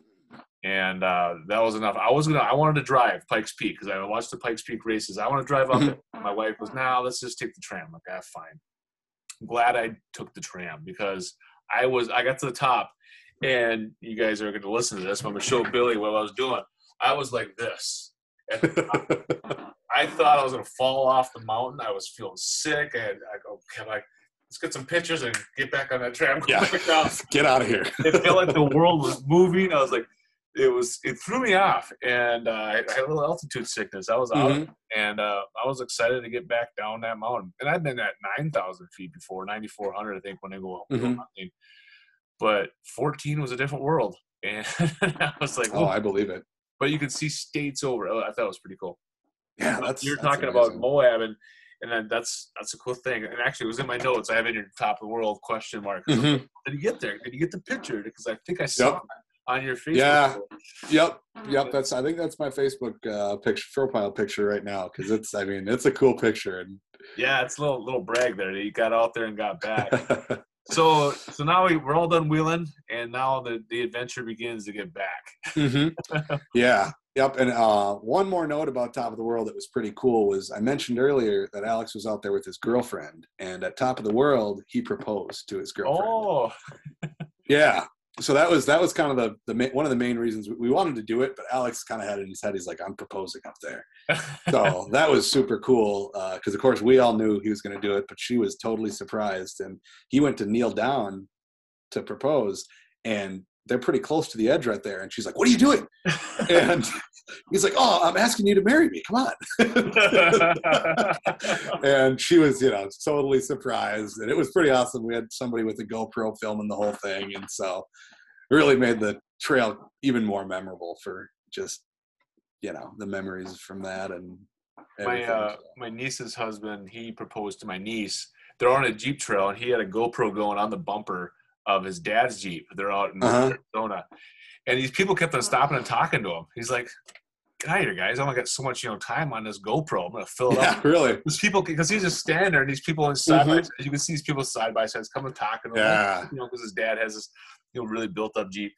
And that was enough. I wanted to drive Pike's Peak because I watched the Pike's Peak races. I want to drive up it. My wife was, let's just take the tram. I'm like, fine. I'm glad I took the tram because I got to the top, and you guys are going to listen to this. But I'm going to show Billy what I was doing. I was like this. I thought I was going to fall off the mountain. I was feeling sick. And I go, let's get some pictures and get back on that tram. Get out of here. It felt like the world was moving. I was like, it threw me off, and I had a little altitude sickness. I was out, and I was excited to get back down that mountain. And I've been at 9,000 feet before, 9,400, I think, when I go hunting. But 14 was a different world, and I was like, "Oh, I believe it." But you could see states over. I thought it was pretty cool. Yeah, you're talking about Moab, and that's a cool thing. And actually, it was in my notes. I have in your Top of the World ? Did you get there? Did you get the picture? Because I think I saw it on your Facebook. I think that's my Facebook profile picture right now, because it's a cool picture. And it's a little brag there that you got out there and got back. so now we're all done wheeling, and now the adventure begins to get back. And one more note about Top of the World that was pretty cool was I mentioned earlier that Alex was out there with his girlfriend, and at Top of the World he proposed to his girlfriend. So that was kind of the one of the main reasons we wanted to do it, but Alex kind of had it in his head. He's like, I'm proposing up there. So that was super cool because, of course, we all knew he was going to do it, but she was totally surprised. And he went to kneel down to propose, and they're pretty close to the edge right there. And she's like, what are you doing? And he's like, oh, I'm asking you to marry me. Come on. And she was, totally surprised. And it was pretty awesome. We had somebody with a GoPro filming the whole thing. And so it really made the trail even more memorable for just, the memories from that. And my niece's husband, he proposed to my niece. They're on a Jeep trail, and he had a GoPro going on the bumper of his dad's Jeep. They're out in Arizona. And these people kept on stopping and talking to him. He's like, get out of here, guys. I only got so much time on this GoPro. I'm going to fill it up. Really? These people, because he's just standing there, and these people side by side, you can see these people side by sides coming talking to him. Yeah. Because his dad has this really built up Jeep.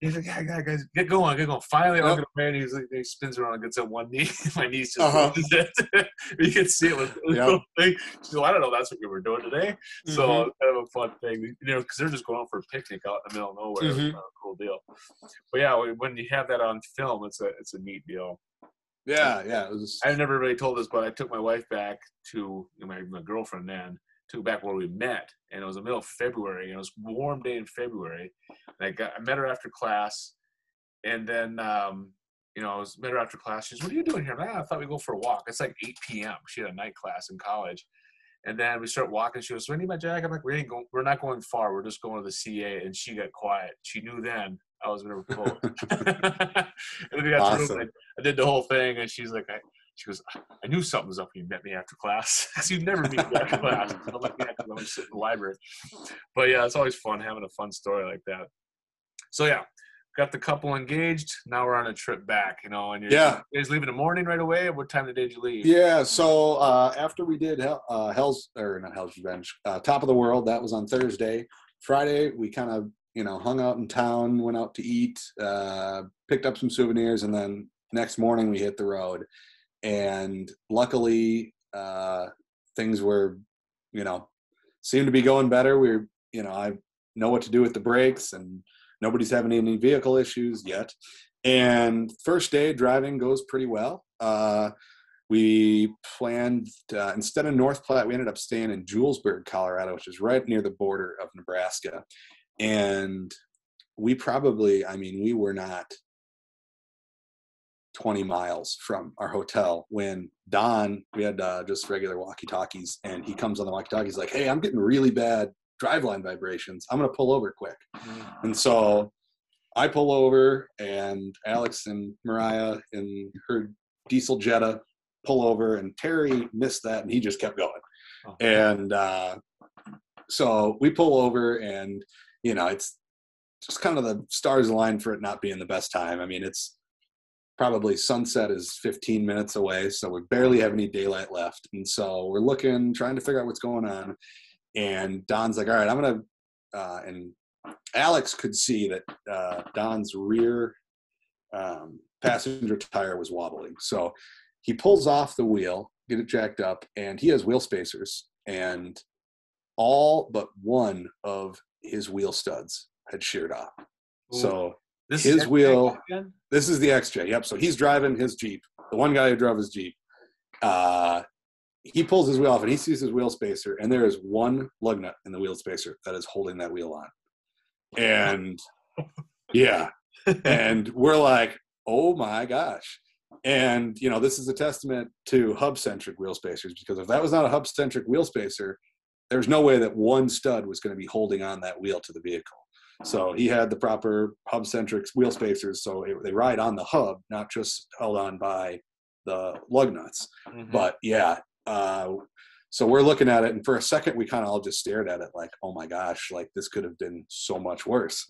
He's like, yeah, guys, get going. Finally, I'm going to marry. He's like, he spins around and gets on one knee. My niece just loses it. You can see it with a little thing. She's like, I don't know, that's what we were doing today. So kind of a fun thing, because they're just going out for a picnic out in the middle of nowhere. It's not a cool deal. But when you have that on film, it's a neat deal. Yeah. I've never really told this, but I took my wife back to my girlfriend then. Took back where we met, and it was the middle of February, and it was a warm day in February. And I met her after class, and then met her after class. She's, what are you doing here? I thought we'd go for a walk. It's like 8 p.m. She had a night class in college, and then we start walking. She goes, so I need my jacket. I'm like, we're not going far. We're just going to the CA, and she got quiet. She knew then I was going to propose. And we got awesome. I did the whole thing, and she's like, she goes, I knew something was up when you met me after class. Because you never meet me after class. I'm like, I'm just sitting in the library. But yeah, it's always fun having a fun story like that. So yeah, got the couple engaged. Now we're on a trip back, And you guys leave in the morning right away? What time of the day did you leave? Yeah, so after we did Top of the World, that was on Thursday. Friday, we kind of you know, hung out in town, went out to eat, picked up some souvenirs, and then next morning we hit the road. And luckily, things were, you know, seemed to be going better. We were, you know, I know what to do with the brakes, and nobody's having any vehicle issues yet. And first day driving goes pretty well. We planned, instead of North Platte, we ended up staying in Julesburg, Colorado, which is right near the border of Nebraska. And we probably, I mean, we were not 20 miles from our hotel when Don, we had just regular walkie-talkies, and he comes on the walkie-talkies like, hey, I'm getting really bad driveline vibrations. I'm going to pull over quick. And so I pull over, and Alex and Mariah and her diesel Jetta pull over, and Terry missed that, and he just kept going. And so we pull over, and, you know, it's just kind of the stars aligned for it not being the best time. I mean, it's probably sunset is 15 minutes away, so we barely have any daylight left. And so we're looking, trying to figure out what's going on. And Don's like, all right, I'm going to and Alex could see that Don's rear passenger tire was wobbling. So he pulls off the wheel, get it jacked up, and he has wheel spacers. And all but one of his wheel studs had sheared off. Ooh. So this his wheel, again? This is the XJ. Yep. So he's driving his Jeep. The one guy who drove his Jeep, he pulls his wheel off and he sees his wheel spacer, and there is one lug nut in the wheel spacer that is holding that wheel on. And yeah. And we're like, oh my gosh. And, you know, this is a testament to hub-centric wheel spacers, because if that was not a hub-centric wheel spacer, there's no way that one stud was going to be holding on that wheel to the vehicle. So he had the proper hub-centric wheel spacers, so they ride on the hub, not just held on by the lug nuts. Mm-hmm. But, yeah, so we're looking at it, and for a second we kind of all just stared at it like, oh my gosh, like this could have been so much worse.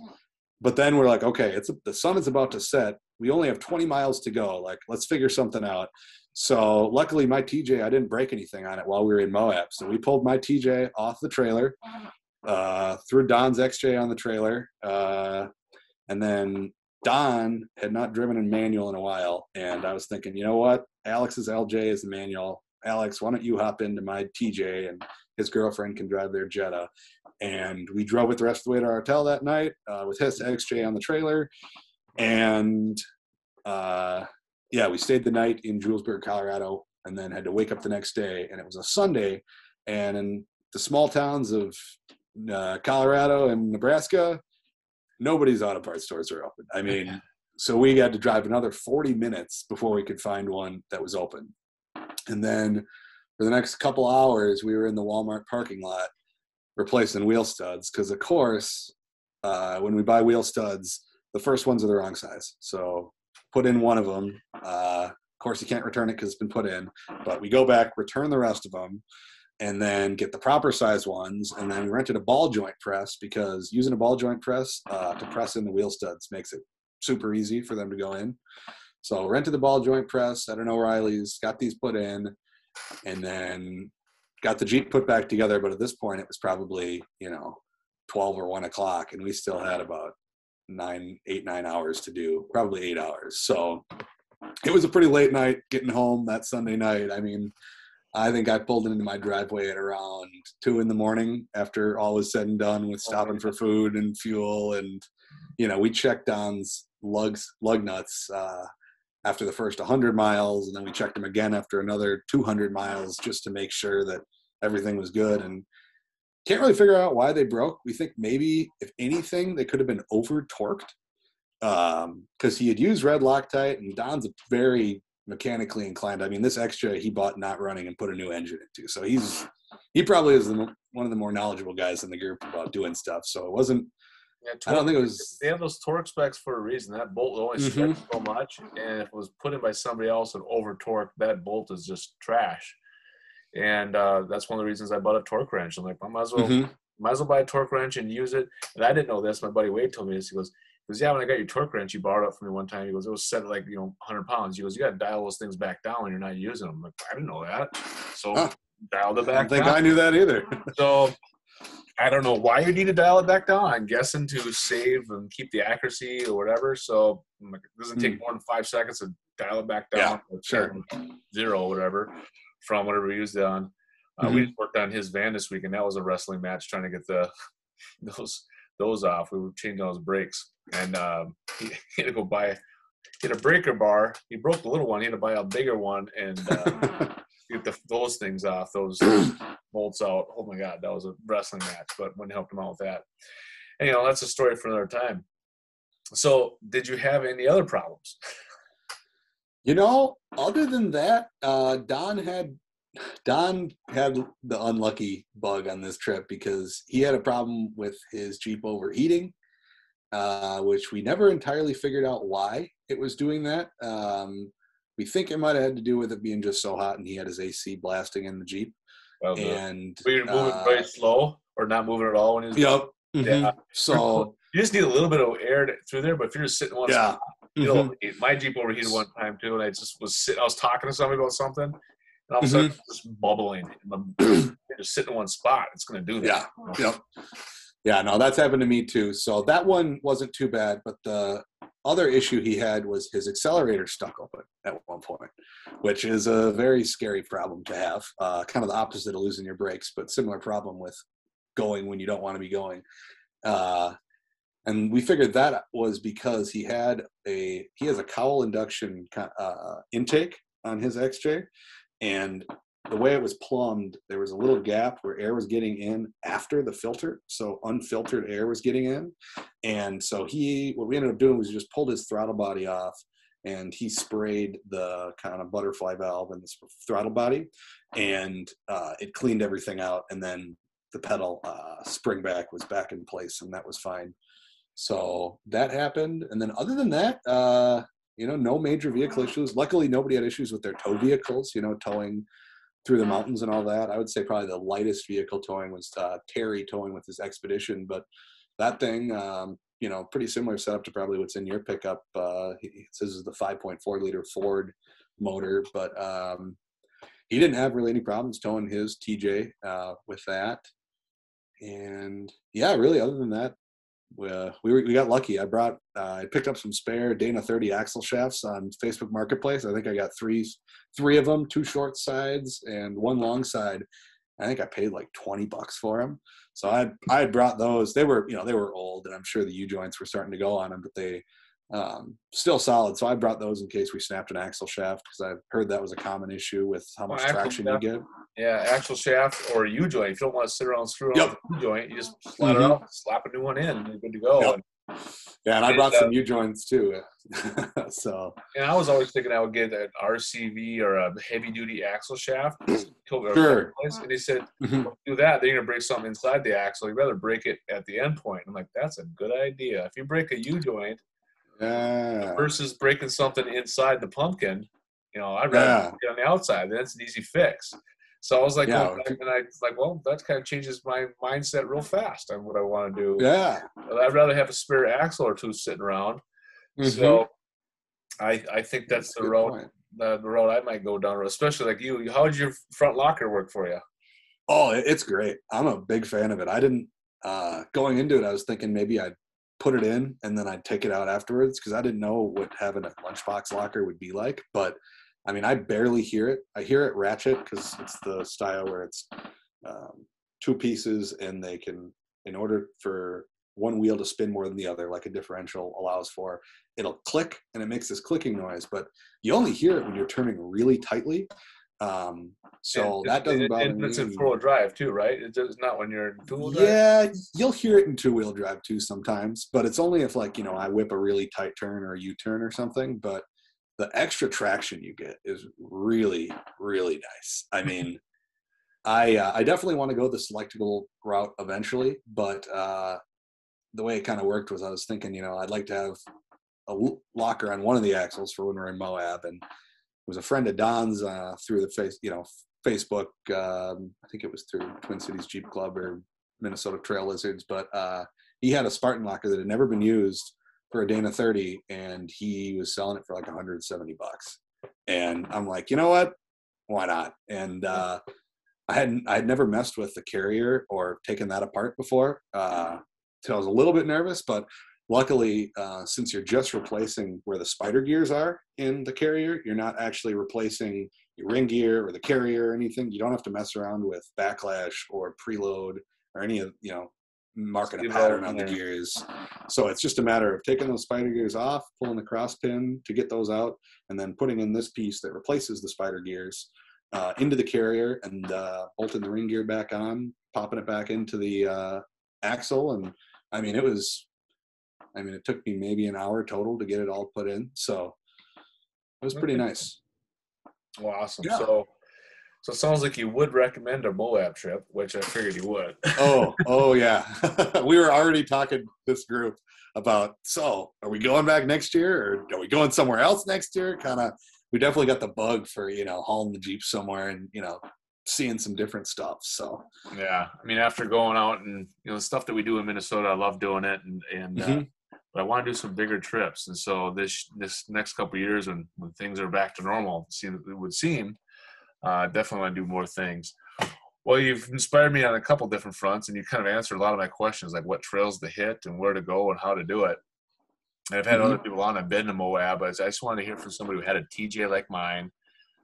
But then we're like, okay, it's the sun is about to set. We only have 20 miles to go. Like, let's figure something out. So luckily my TJ, I didn't break anything on it while we were in Moab. So we pulled my TJ off the trailer, threw Don's XJ on the trailer. And then Don had not driven in manual in a while. And I was thinking, you know what? Alex's LJ is the manual. Alex, why don't you hop into my TJ, and his girlfriend can drive their Jetta. And we drove it the rest of the way to our hotel that night with his XJ on the trailer. And, yeah, we stayed the night in Julesburg, Colorado, and then had to wake up the next day. And it was a Sunday. And in the small towns of Colorado and Nebraska, nobody's auto parts stores are open. I mean, yeah. So we had to drive another 40 minutes before we could find one that was open. And then for the next couple hours, we were in the Walmart parking lot replacing wheel studs, because of course, when we buy wheel studs, the first ones are the wrong size. So put in one of them. Of course, you can't return it because it's been put in, but we go back, return the rest of them, and then get the proper size ones. And then we rented a ball joint press, because using a ball joint press to press in the wheel studs makes it super easy for them to go in. So rented the ball joint press at an O'Reilly's, got these put in, and then got the Jeep put back together. But at this point, it was probably, you know, 12 or 1 o'clock, and we still had about 9 hours to do, probably 8 hours. So it was a pretty late night getting home that Sunday night. I mean, I think I pulled into my driveway at around 2 in the morning after all was said and done with stopping for food and fuel. And, you know, we checked Don's lug nuts after the first 100 miles, and then we checked them again after another 200 miles just to make sure that everything was good. And can't really figure out why they broke. We think maybe, if anything, they could have been over-torqued, because he had used red Loctite, and Don's very mechanically inclined. I mean, this XJ he bought not running and put a new engine into, so he probably is one of the more knowledgeable guys in the group about doing stuff, so it wasn't. Yeah, I don't think it was. They have those torque specs for a reason. That bolt only stretched so much, and if it was put in by somebody else and over-torqued, that bolt is just trash. And that's one of the reasons I bought a torque wrench. I'm like, I might as well buy a torque wrench and use it. And I didn't know this. My buddy Wade told me this. He goes, yeah, when I got your torque wrench, you borrowed it from me one time. He goes, it was set at like, you know, 100 pounds. He goes, you got to dial those things back down when you're not using them. I'm like, I didn't know that. So dialed it back down. I don't think I knew that either. So I don't know why you need to dial it back down. I'm guessing to save and keep the accuracy or whatever. So it doesn't take more than 5 seconds to dial it back down. Yeah, sure. Zero, whatever, from whatever we used it on. We worked on his van this week, and that was a wrestling match trying to get those off. We were changing those brakes, and he had to go buy a breaker bar. He broke the little one. He had to buy a bigger one and get those things off, those bolts out. Oh my God, that was a wrestling match, but wouldn't help him out with that. And, you know, that's a story for another time. So, did you have any other problems? You know, other than that, Don had the unlucky bug on this trip because he had a problem with his Jeep overheating, which we never entirely figured out why it was doing that. We think it might have had to do with it being just so hot, and he had his AC blasting in the Jeep. Well, and we were moving very slow or not moving at all when he was. Yep. Mm-hmm. Yeah. So you just need a little bit of air through there, but if you're just sitting one spot, my Jeep overheated one time too, and I was talking to somebody about something. And all of a sudden, it's just bubbling. Just sitting in one spot. It's going to do that. Yeah. Yep. Yeah, no, that's happened to me too. So that one wasn't too bad. But the other issue he had was his accelerator stuck open at one point, which is a very scary problem to have. Kind of the opposite of losing your brakes, but similar problem with going when you don't want to be going. And we figured that was because he has a cowl induction intake on his XJ. And the way it was plumbed, there was a little gap where air was getting in after the filter. So unfiltered air was getting in. And so what we ended up doing was just pulled his throttle body off, and he sprayed the kind of butterfly valve in the throttle body, and it cleaned everything out. And then the pedal spring back was back in place, and that was fine. So that happened. And then other than that, you know, no major vehicle issues. Luckily, nobody had issues with their tow vehicles, you know, towing through the mountains and all that. I would say probably the lightest vehicle towing was Terry towing with his Expedition. But that thing, you know, pretty similar setup to probably what's in your pickup. It says it's the 5.4-liter Ford motor. But he didn't have really any problems towing his TJ with that. And, yeah, really, other than that, we got lucky. I picked up some spare Dana 30 axle shafts on Facebook Marketplace. I think I got three of them, two short sides and one long side. I think I paid like $20 for them. So I had brought those. They were old, and I'm sure the U joints were starting to go on them, but they still solid. So I brought those in case we snapped an axle shaft, because I've heard that was a common issue with how much traction you get. Yeah, axle shaft or U joint. If you don't want to sit around and screw on the U joint, you just slide it off, slap a new one in, and you're good to go. Yep. And I brought some U joints too. So. And I was always thinking I would get an RCV or a heavy duty axle shaft. Sure. And they said, do that. They're gonna break something inside the axle. You'd rather break it at the end point. I'm like, that's a good idea. If you break a U joint. Versus breaking something inside the pumpkin, you know, I'd rather get on the outside. That's an easy fix. So I was like, that kind of changes my mindset real fast on what I want to do. Yeah, I'd rather have a spare axle or two sitting around. So I think that's the road I might go down. Especially like you, how did your front locker work for you? Oh, it's great. I'm a big fan of it. I didn't going into it. I was thinking maybe I'd put it in and then I'd take it out afterwards, because I didn't know what having a lunchbox locker would be like. But I mean, I barely hear it. I hear it ratchet because it's the style where it's two pieces, and they can, in order for one wheel to spin more than the other, like a differential allows for, it'll click and it makes this clicking noise, but you only hear it when you're turning really tightly. So that doesn't bother me. It's in four-wheel drive too, right? It's not when you're in two-wheel drive. Yeah, you'll hear it in two-wheel drive too sometimes, but it's only if, like, you know, I whip a really tight turn or a U-turn or something. But the extra traction you get is really, really nice. I mean, I definitely want to go the selectable route eventually, but the way it kind of worked was I was thinking, you know, I'd like to have a locker on one of the axles for when we're in Moab, and was a friend of Don's through the Facebook. I think it was through Twin Cities Jeep Club or Minnesota Trail Lizards, but he had a Spartan locker that had never been used for a Dana 30, and he was selling it for like $170. And I'm like, you know what? Why not? And I had never messed with the carrier or taken that apart before. So I was a little bit nervous, but luckily, since you're just replacing where the spider gears are in the carrier, you're not actually replacing your ring gear or the carrier or anything. You don't have to mess around with backlash or preload or any of, you know, marking a pattern on the gears. So it's just a matter of taking those spider gears off, pulling the cross pin to get those out, and then putting in this piece that replaces the spider gears into the carrier, and bolting the ring gear back on, popping it back into the axle. And I mean, it took me maybe an hour total to get it all put in. So it was pretty nice. Well, awesome. Yeah. So it sounds like you would recommend a Moab trip, which I figured you would. Oh yeah. We were already talking this group about, so are we going back next year, or are we going somewhere else next year? We definitely got the bug for, you know, hauling the Jeep somewhere and, you know, seeing some different stuff. So yeah, I mean, after going out and, you know, the stuff that we do in Minnesota, I love doing it, and but I want to do some bigger trips. And so this next couple of years, when things are back to normal, it would seem definitely want to do more things. Well, you've inspired me on a couple different fronts, and you kind of answered a lot of my questions, like what trails to hit and where to go and how to do it. And I've had other people on. I've been to Moab. I just wanted to hear from somebody who had a TJ like mine.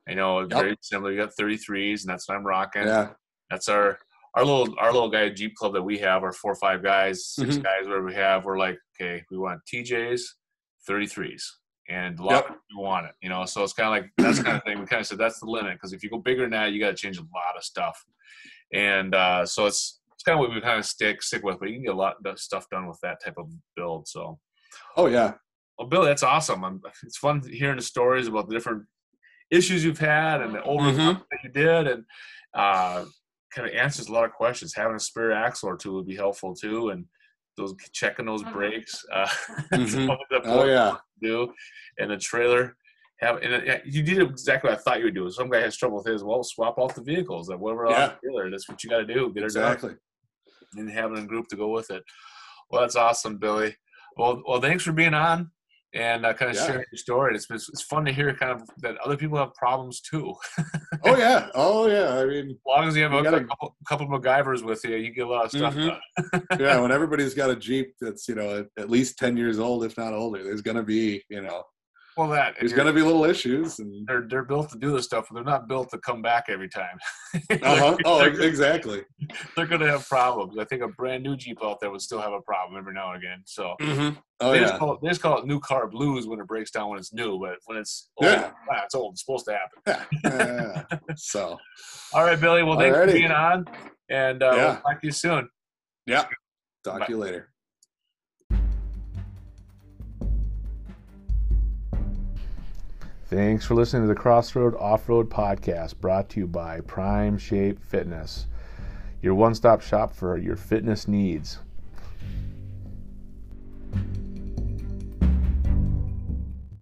I know, very similar. You got 33s, and that's what I'm rocking. Yeah. That's our little guy Jeep club that we have, our 4 or 5 guys, 6 guys, whatever we have. We're like, okay, we want TJs, 33s, and a lot of people want it, you know. So it's kind of like, that's the kind of thing. We kind of said that's the limit, because if you go bigger than that, you got to change a lot of stuff. And so it's kind of what we kind of stick with, but you can get a lot of stuff done with that type of build. So. Oh, yeah. Well, Billy, that's awesome. It's fun hearing the stories about the different issues you've had and the overcome that you did, and kind of answers a lot of questions. Having a spare axle or two would be helpful too, and checking those brakes. Oh yeah, do and the trailer you did exactly what I thought you would do. Some guy has trouble with his, well, swap off the vehicles, like whatever off the trailer. That's what you got to do. Get her done, and having a group to go with it. Well, that's awesome, Billy. Well, thanks for being on. And kind of sharing your story. It's fun to hear kind of that other people have problems too. Oh yeah. I mean, as long as you have a couple of MacGyvers with you, you get a lot of stuff done. Yeah, when everybody's got a Jeep that's, you know, at least 10 years old, if not older, there's going to be, you know, there's going to be little issues. And they're built to do this stuff, but they're not built to come back every time. Exactly. They're going to have problems. I think a brand new Jeep out there would still have a problem every now and again. So they just call it new car blues when it breaks down when it's new, but when it's old, it's old. It's supposed to happen. So, all right, Billy. Well, thanks for being on, and we'll talk to you soon. Yeah. Talk to you later. Thanks for listening to the Crossroad Offroad Podcast, brought to you by Prime Shape Fitness, your one-stop shop for your fitness needs.